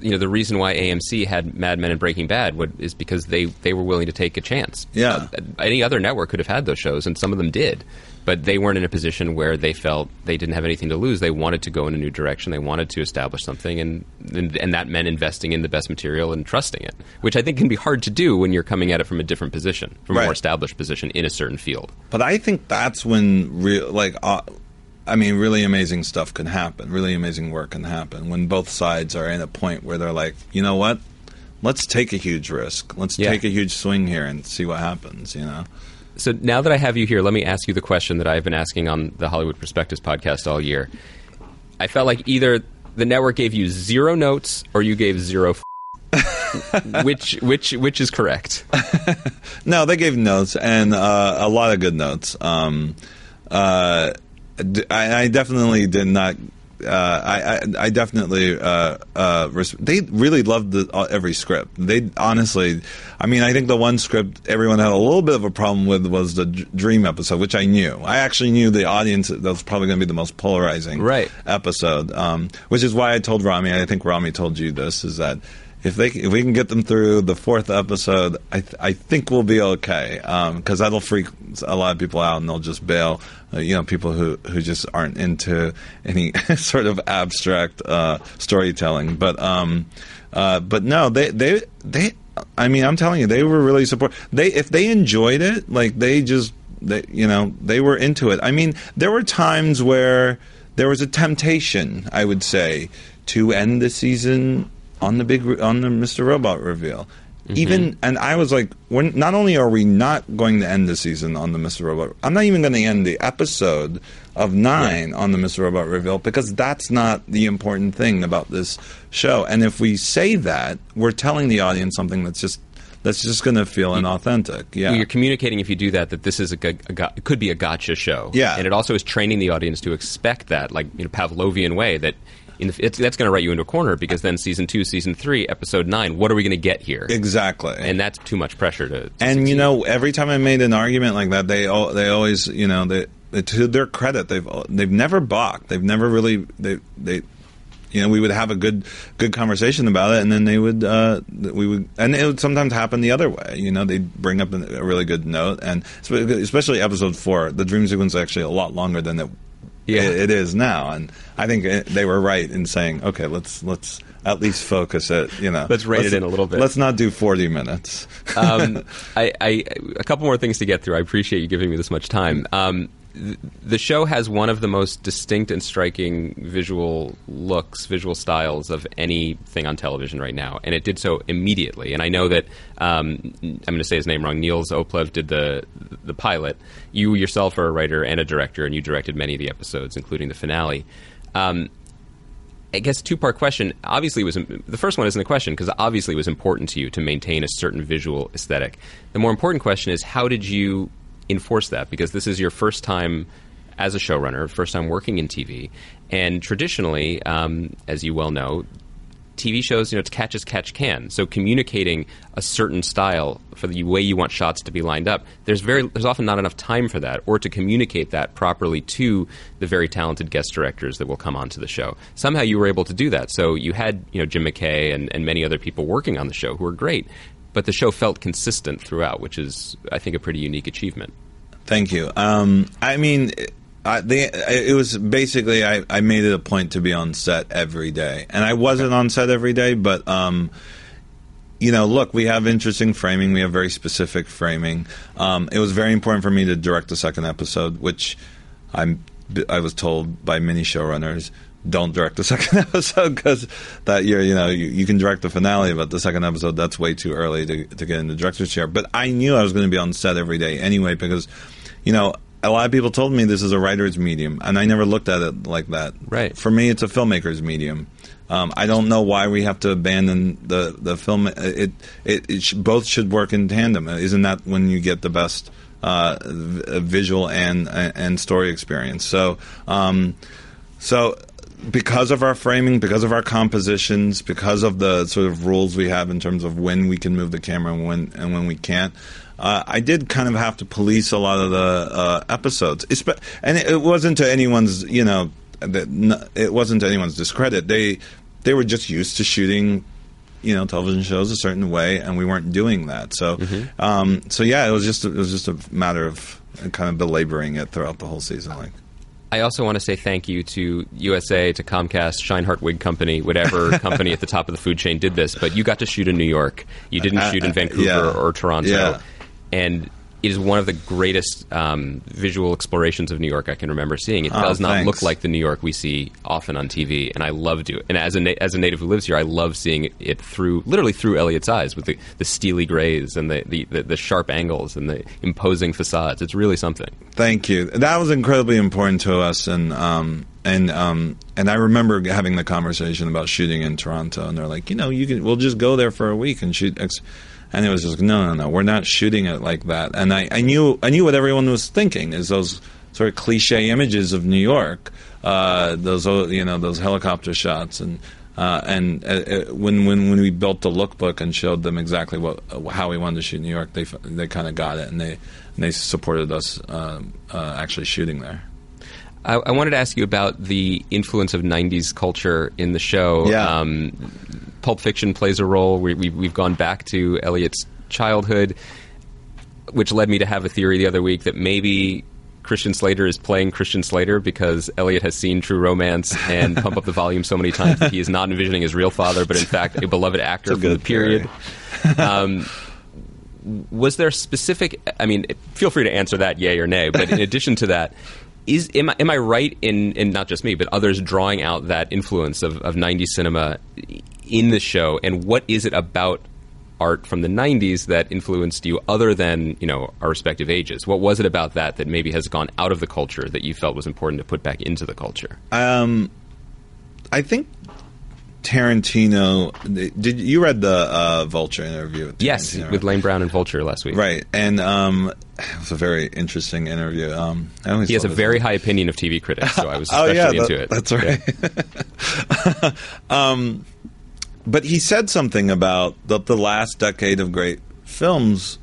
you know, the reason why A M C had Mad Men and Breaking Bad would, is because they, they were willing to take a chance. Yeah, uh, any other network could have had those shows, and some of them did. But they weren't in a position where they felt they didn't have anything to lose. They wanted to go in a new direction. They wanted to establish something, and, and and that meant investing in the best material and trusting it, which I think can be hard to do when you're coming at it from a different position, from right. a more established position in a certain field. But I think that's when, real, like, uh, I mean, really amazing stuff can happen. Really amazing work can happen when both sides are in a point where they're like, you know what, let's take a huge risk. Let's yeah. take a huge swing here and see what happens, you know? So now that I have you here, let me ask you the question that I've been asking on the Hollywood Perspectives podcast all year. I felt like either the network gave you zero notes or you gave zero f- which which which is correct? No, they gave notes, and uh, a lot of good notes. Um, uh, I, I definitely did not. Uh, I, I, I definitely uh, uh, res- they really loved the, uh, every script. They honestly, I mean, I think the one script everyone had a little bit of a problem with was the d- dream episode, which I knew. I actually knew the audience that was probably going to be the most polarizing right. episode, um, which is why I told Rami. I think Rami told you this, is that if they if we can get them through the fourth episode, I th- I think we'll be okay, because um, that'll freak a lot of people out and they'll just bail. Uh, you know, people who, who just aren't into any sort of abstract uh, storytelling. But um, uh, but no, they, they they I mean, I'm telling you, they were really supportive. They if they enjoyed it, like they just they you know they were into it. I mean, there were times where there was a temptation, I would say, to end the season on the big on the Mister Robot reveal. Mm-hmm. Even and I was like, we're, not only are we not going to end the season on the Mister Robot, I'm not even going to end the episode of nine right. on the Mister Robot reveal, because that's not the important thing about this show. And if we say that, we're telling the audience something that's just that's just going to feel inauthentic. Yeah, you're communicating if you do that that this is a, a, a it could be a gotcha show. Yeah, and it also is training the audience to expect that, like in a Pavlovian way, that. In the, it's, that's going to write you into a corner, because then season two, season three, episode nine, what are we going to get here? Exactly. And that's too much pressure to, to And, succeed. You know, every time I made an argument like that, they all, they always, you know, they, they, to their credit, they've they've never balked. They've never really, they, they you know, we would have a good good conversation about it, and then they would, uh, we would, and it would sometimes happen the other way. You know, they'd bring up a really good note, and especially episode four, the dream sequence is actually a lot longer than it Yeah. It is now, and I think it, they were right in saying, okay, let's let's at least focus it, you know. Let's rein it in a little bit. Let's not do forty minutes. um, I, I, a couple more things to get through. I appreciate you giving me this much time. Um, th- the show has one of the most distinct and striking visual looks, visual styles of anything on television right now, and it did so immediately. And I know that, um, I'm going to say his name wrong, Niels Oplev did the the pilot. You yourself are a writer and a director, and you directed many of the episodes, including the finale. Um, I guess two-part question. Obviously, it was the first one isn't a question, because obviously it was important to you to maintain a certain visual aesthetic. The more important question is, how did you enforce that? Because this is your first time as a showrunner, first time working in T V, and traditionally, um, as you well know, T V shows, you know, it's catch as catch can. So communicating a certain style for the way you want shots to be lined up, there's very there's often not enough time for that, or to communicate that properly to the very talented guest directors that will come onto the show. Somehow you were able to do that. So you had, you know, Jim McKay and, and many other people working on the show who were great, but the show felt consistent throughout, which is, I think, a pretty unique achievement. Thank you. Um, I mean... I, the, it was basically I, I made it a point to be on set every day, and I wasn't on set every day, but um, you know, look, we have interesting framing, we have very specific framing. Um, it was very important for me to direct the second episode, which I'm I was told by many showrunners, don't direct the second episode, because that year, you know, you, you can direct the finale, but the second episode, that's way too early to to get in the director's chair. But I knew I was going to be on set every day anyway, because you know. A lot of people told me this is a writer's medium, and I never looked at it like that. Right. For me, it's a filmmaker's medium. Um, I don't know why we have to abandon the, the film. It it, it sh- both should work in tandem. Isn't that when you get the best uh, v- visual and and story experience? So um, so because of our framing, because of our compositions, because of the sort of rules we have in terms of when we can move the camera and when and when we can't. Uh, I did kind of have to police a lot of the uh, episodes, Espe- and it, it wasn't to anyone's, you know, the, it wasn't to anyone's discredit. They they were just used to shooting, you know, television shows a certain way, and we weren't doing that. So, mm-hmm. um, so yeah, it was just it was just a matter of kind of belaboring it throughout the whole season, like. I also want to say thank you to U S A, to Comcast, Scheinhardt Wig Company, whatever company at the top of the food chain did this. But you got to shoot in New York. You didn't uh, shoot in Vancouver yeah. or Toronto. Yeah. And it is one of the greatest um, visual explorations of New York I can remember seeing. It does oh, not look like the New York we see often on T V, and I loved it. And as a na- as a native who lives here, I love seeing it through, literally through Elliot's eyes, with the, the steely grays and the, the, the, the sharp angles and the imposing facades. It's really something. Thank you. That was incredibly important to us, and um, and um, and I remember having the conversation about shooting in Toronto, and they're like, you know, you can we'll just go there for a week and shoot. Ex- And it was just, no, no, no, we're not shooting it like that. And I, I knew I knew what everyone was thinking, is those sort of cliche images of New York, uh, those, you know, those helicopter shots. And uh, and uh, when, when when we built the lookbook and showed them exactly what how we wanted to shoot New York, they they kind of got it, and they and they supported us uh, uh, actually shooting there. I, I wanted to ask you about the influence of nineties culture in the show. Yeah. Um, Pulp Fiction plays a role. We, we, we've gone back to Elliot's childhood, which led me to have a theory the other week that maybe Christian Slater is playing Christian Slater because Elliot has seen True Romance and Pump Up the Volume so many times that he is not envisioning his real father, but in fact a beloved actor from the period. Um, was there specific... I mean, feel free to answer that yay or nay, but in addition to that, Is am I, am I right in, in not just me, but others drawing out that influence of, of nineties cinema in the show? And what is it about art from the nineties that influenced you other than, you know, our respective ages? What was it about that that maybe has gone out of the culture that you felt was important to put back into the culture? Um, I think Tarantino – did you read the uh, Vulture interview with Tarantino? Yes, right? With Lane Brown and Vulture last week. Right. And um, it was a very interesting interview. Um, I he has a very one. high opinion of T V critics, so I was especially oh, yeah, into that, it. That's right. Yeah. um, but he said something about that the last decade of great films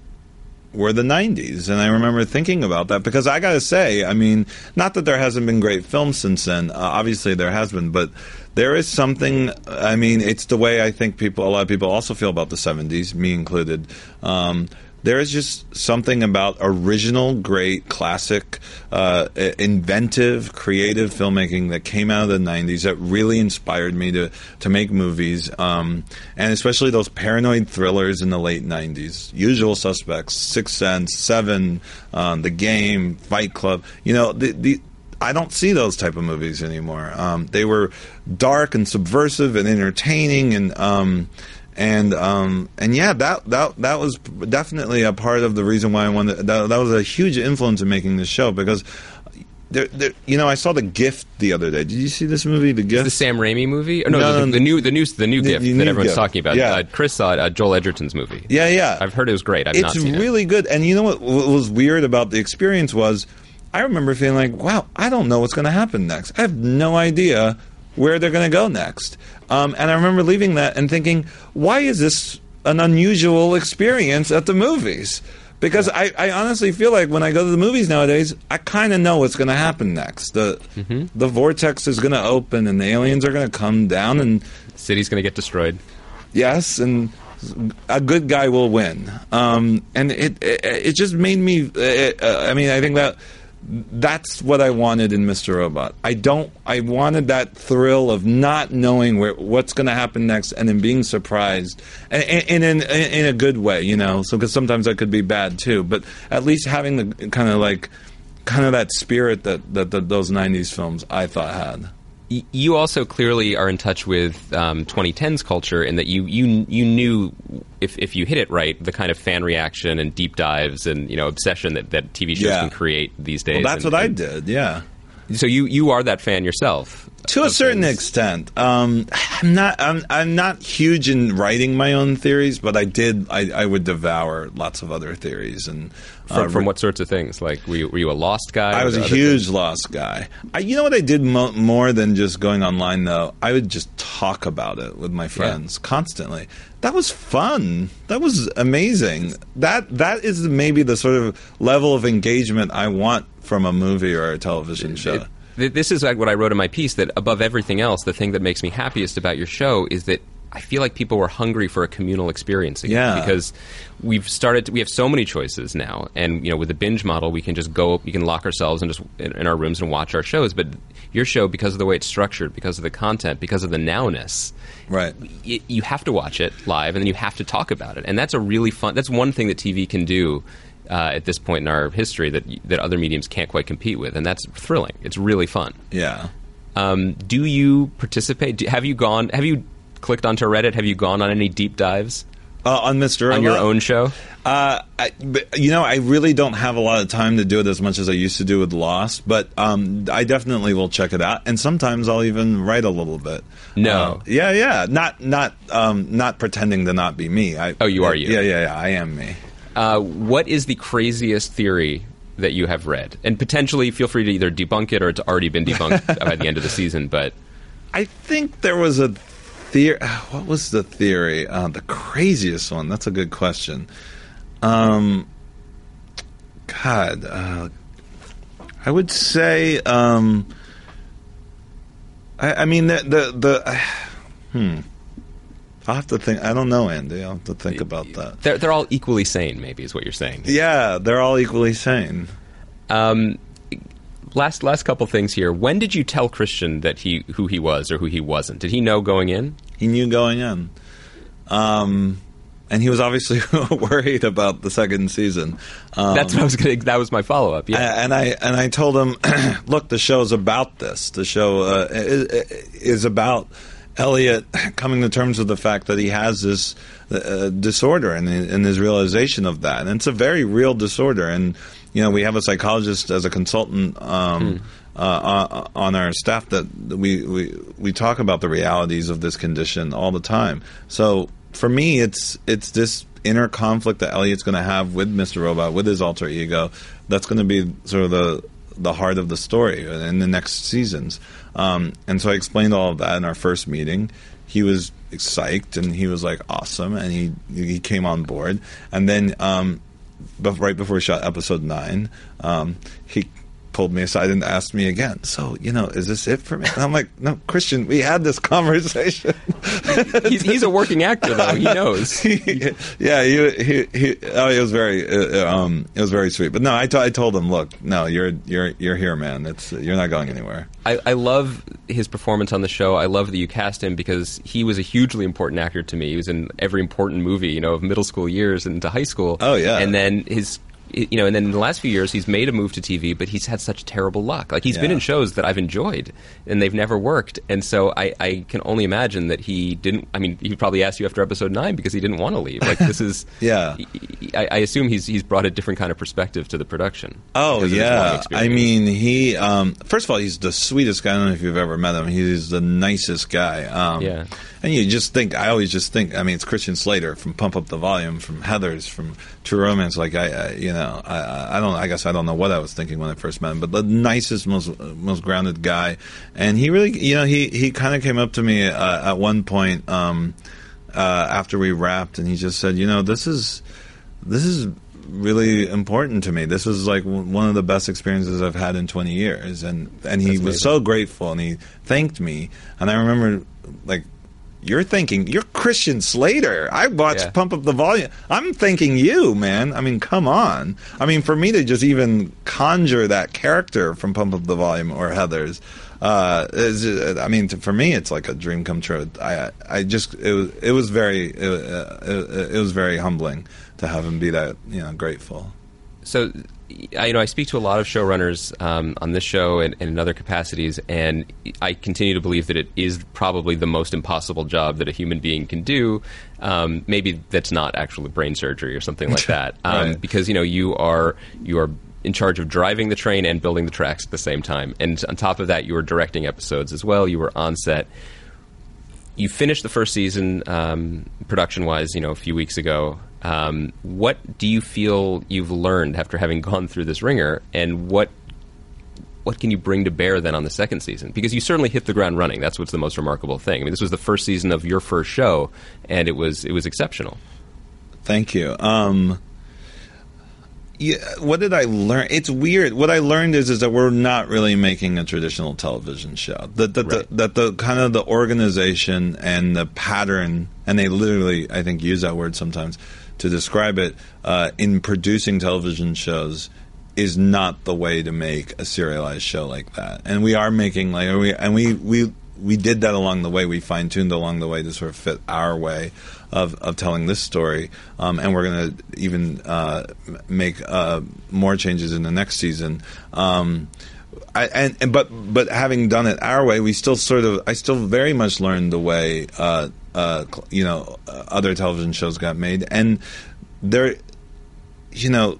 were the nineties, and I remember thinking about that because I got to say, I mean, not that there hasn't been great films since then. Uh, obviously there has been, but there is something, I mean, it's the way I think people, a lot of people also feel about the seventies, me included. Um, there is just something about original, great, classic, uh, inventive, creative filmmaking that came out of the nineties that really inspired me to, to make movies, um, and especially those paranoid thrillers in the late nineties. Usual Suspects, Sixth Sense, Seven, um, The Game, Fight Club. You know, the, the I don't see those type of movies anymore. Um, they were dark and subversive and entertaining, and um, and um, and yeah, that that that was definitely a part of the reason why I wanted. That, that was a huge influence in making this show because, there, there, you know, I saw The Gift the other day. Did you see this movie, The Gift? Is the Sam Raimi movie? Or no, no, the, no, the new the new the new the, Gift the new that everyone's gift. talking about. Yeah. Uh, Chris saw it, uh, Joel Edgerton's movie. Yeah, yeah. I've heard it was great. I've it's not seen really it. It's really good. And you know what, what was weird about the experience was, I remember feeling like, wow, I don't know what's going to happen next. I have no idea where they're going to go next. Um, and I remember leaving that and thinking, why is this an unusual experience at the movies? Because I, I honestly feel like when I go to the movies nowadays, I kind of know what's going to happen next. The mm-hmm. the vortex is going to open and the aliens are going to come down and the city's going to get destroyed. Yes, and a good guy will win. Um, and it, it, it just made me, it, uh, I mean, I think that that's what I wanted in Mister Robot. I don't. I wanted that thrill of not knowing where, what's going to happen next, and then being surprised, and, and, and in, in a good way, you know. So because sometimes that could be bad too, but at least having the kind of like, kind of that spirit that, that that those nineties films I thought had. You also clearly are in touch with um, twenty tens culture in that you you you knew if if you hit it right the kind of fan reaction and deep dives and you know obsession that, that T V shows yeah. can create these days. Well, that's and, what and, I did, yeah. So you, you are that fan yourself to a certain things. extent. Um, I'm not I'm I'm not huge in writing my own theories, but I did I, I would devour lots of other theories and uh, from, from what sorts of things? Like were you, were you a Lost guy? I was a huge things? Lost guy. I, you know what I did mo- more than just going online though? I would just talk about it with my friends yeah. constantly. That was fun. That was amazing. That that is maybe the sort of level of engagement I want from a movie or a television show. It, it, this is like what I wrote in my piece, that above everything else, the thing that makes me happiest about your show is that I feel like people were hungry for a communal experience again. Yeah. Because we've started to, we have so many choices now. And, you know, with the binge model, we can just go, we can lock ourselves and just in, in our rooms and watch our shows. But your show, because of the way it's structured, because of the content, because of the nowness, right? Y- you have to watch it live and then you have to talk about it. And that's a really fun, that's one thing that T V can do Uh, at this point in our history that that other mediums can't quite compete with, and that's thrilling. It's really fun. Yeah. Um, do you participate? Do, have you gone? Have you clicked onto Reddit? Have you gone on any deep dives? Uh, on Mister Robot? On your own show? Uh, I, but, you know, I really don't have a lot of time to do it as much as I used to do with Lost, but um, I definitely will check it out, and sometimes I'll even write a little bit. No. Uh, yeah, yeah. Not not um, not pretending to not be me. I, oh, you are you. Yeah, yeah, yeah. I am me. Uh, what is the craziest theory that you have read? And potentially, feel free to either debunk it or it's already been debunked by the end of the season. But I think there was a theory. What was the theory? Uh, the craziest one. That's a good question. Um, God, uh, I would say. Um, I, I mean the the, the uh, hmm. I'll have to think. I don't know, Andy. I'll have to think about that. They're, they're all equally sane, maybe, is what you're saying. Yeah, they're all equally sane. Um, last last couple things here. When did you tell Christian that he who he was or who he wasn't? Did he know going in? He knew going in. Um, and he was obviously worried about the second season. Um, That's what I was going to. That was my follow-up, yeah. And I, and I told him, look, the show's about this. The show uh, is, is about Elliot coming to terms with the fact that he has this uh, disorder and, and his realization of that. And it's a very real disorder. And, you know, we have a psychologist as a consultant um, hmm. uh, on our staff that we, we, we talk about the realities of this condition all the time. So for me, it's it's this inner conflict that Elliot's going to have with Mister Robot, with his alter ego, that's going to be sort of the the heart of the story in the next seasons. Um, and so I explained all of that in our first meeting. He was psyched and he was like awesome, and he he came on board. And then um, but right before we shot episode nine, um, he pulled me aside and asked me again, so, you know, is this it for me? And I'm like, no, Christian, we had this conversation. he's, he's a working actor, though. He knows. he, yeah, he, he, he, oh, it was very, uh, um, it was very sweet. But no, I, t- I told him, look, no, you're, you're, you're here, man. It's you're not going anywhere. I, I love his performance on the show. I love that you cast him because he was a hugely important actor to me. He was in every important movie, you know, of middle school years and into high school. Oh yeah, and then his. You know, and then in the last few years, he's made a move to T V, but he's had such terrible luck. Like, he's yeah. been in shows that I've enjoyed, and they've never worked. And so I, I can only imagine that he didn't... I mean, he probably asked you after episode nine because he didn't want to leave. Like, this is... yeah. I, I assume he's he's brought a different kind of perspective to the production. Oh, yeah. I mean, he... Um, first of all, he's the sweetest guy. I don't know if you've ever met him. He's the nicest guy. Um, yeah. And you just think... I always just think... I mean, it's Christian Slater from Pump Up the Volume, from Heathers, from True Romance. Like, I... I you know, No, I, I don't. I guess I don't know what I was thinking when I first met him, but the nicest, most most grounded guy. And he really, you know, he, he kind of came up to me uh, at one point um, uh, after we wrapped, and he just said, you know, this is this is really important to me. This was like w- one of the best experiences I've had in twenty years, and and he That's was amazing. So grateful, and he thanked me. And I remember, like, you're thinking, you're Christian Slater. I watched yeah. Pump Up the Volume. I'm thinking you, man. I mean, come on. I mean, for me to just even conjure that character from Pump Up the Volume or Heathers, uh, is, I mean, to, for me, it's like a dream come true. I, I just, it was, it was very, it, uh, it, it was very humbling to have him be that, you know, grateful. So, I, you know, I speak to a lot of showrunners um, on this show and, and in other capacities, and I continue to believe that it is probably the most impossible job that a human being can do. Um, maybe that's not actually brain surgery or something like that, um, right. because, you know, you are you are in charge of driving the train and building the tracks at the same time. And on top of that, you were directing episodes as well. You were on set. You finished the first season um, production-wise, you know, a few weeks ago. Um, what do you feel you've learned after having gone through this ringer, and what what can you bring to bear then on the second season? Because you certainly hit the ground running. That's what's the most remarkable thing. I mean, this was the first season of your first show, and it was it was exceptional. Thank you. Um, yeah, what did I learn? It's weird. What I learned is is that we're not really making a traditional television show. That that right. the, that the kind of the organization and the pattern, and they literally, I think, use that word sometimes to describe it, uh, in producing television shows is not the way to make a serialized show like that. And we are making, like, we, and we, we, we did that along the way. We fine-tuned along the way to sort of fit our way of, of telling this story. Um, and we're going to even uh, make uh, more changes in the next season. Um, I, and, and but but having done it our way, we still sort of, I still very much learned the way uh, Uh, you know, other television shows got made, and there, you know,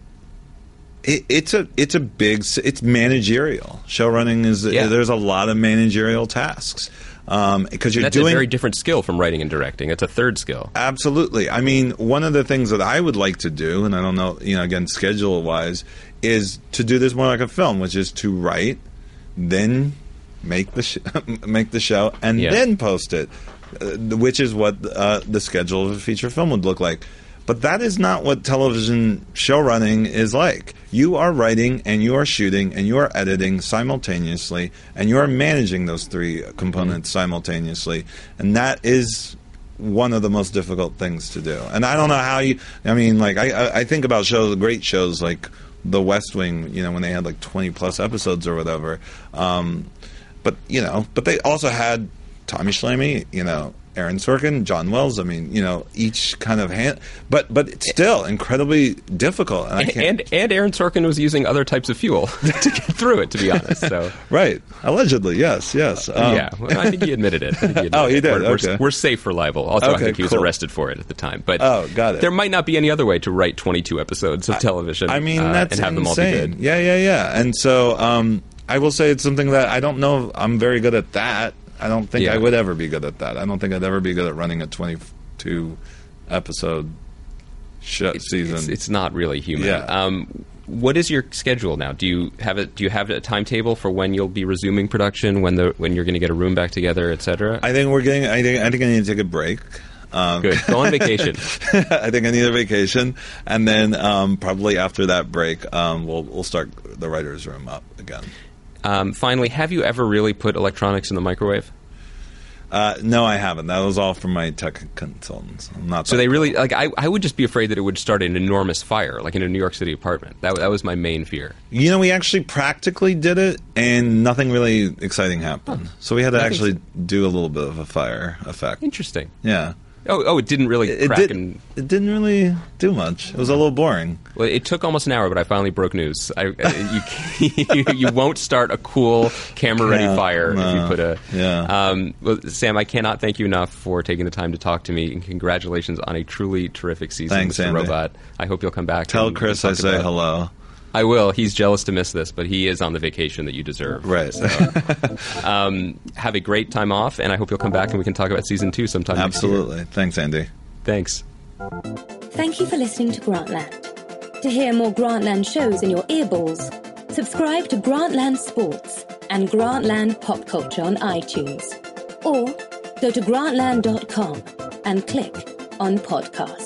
it, it's a it's a big it's managerial. Show running is yeah. there's a lot of managerial tasks because um, you're that's doing a very different skill from writing and directing. It's a third skill. Absolutely. I mean, one of the things that I would like to do, and I don't know, you know, again, schedule wise, is to do this more like a film, which is to write, then make the sh- make the show, and yeah. then post it. Uh, which is what uh, the schedule of a feature film would look like. But that is not what television show running is like. You are writing and you are shooting and you are editing simultaneously, and you are managing those three components mm-hmm. simultaneously. And that is one of the most difficult things to do. And I don't know how you... I mean, like, I, I think about shows, great shows like The West Wing, you know, when they had like twenty-plus episodes or whatever. Um, but, you know, but they also had... Tommy Schlamme, you know, Aaron Sorkin, John Wells. I mean, you know, each kind of hand, but but it's still incredibly difficult. And I can't, and, and Aaron Sorkin was using other types of fuel to get through it, to be honest. So right, allegedly, yes, yes. Um, yeah, well, I think he admitted it. I think he admitted oh, he did. It. We're, okay. we're, we're safe for libel. Also, okay, I think he was cool. arrested for it at the time. But oh, got it. There might not be any other way to write twenty-two episodes of television. I, I mean, that's uh, and have insane. Them all be good. Yeah, yeah, yeah. And so um, I will say it's something that I don't know. I'm very good at that. I don't think yeah. I would ever be good at that. I don't think I'd ever be good at running a twenty-two episode sh- it's, season. It's, it's not really human. Yeah. Um, what is your schedule now? Do you have a, do you have a timetable for when you'll be resuming production, when the when you're going to get a room back together, et cetera? I think we're getting. I think I think I need to take a break. Um, Good. Go on vacation. I think I need a vacation, and then um, probably after that break, um, we'll we'll start the writer's room up again. Um, finally, have you ever really put electronics in the microwave? Uh, no, I haven't. That was all from my tech consultants. I'm not so they really like. I, I would just be afraid that it would start an enormous fire, like in a New York City apartment. That that was my main fear. You know, we actually practically did it, and nothing really exciting happened. Huh. So we had to I actually so. do a little bit of a fire effect. Interesting. Yeah. Oh, oh! It didn't really it crack. Did, and... It didn't really do much. It was a little boring. Well, it took almost an hour, but I finally broke news. I, you, you, you won't start a cool camera-ready yeah, fire no, if you put a... Yeah. Um, well, Sam, I cannot thank you enough for taking the time to talk to me, and congratulations on a truly terrific season, Thanks, Mister Andy. Robot. I hope you'll come back. Tell and, Chris and I say about. hello. I will. He's jealous to miss this, but he is on the vacation that you deserve. Right. So, um, have a great time off, and I hope you'll come back and we can talk about season two sometime. Absolutely. Next year. Thanks, Andy. Thanks. Thank you for listening to Grantland. To hear more Grantland shows in your earballs, subscribe to Grantland Sports and Grantland Pop Culture on iTunes. Or go to grantland dot com and click on Podcasts.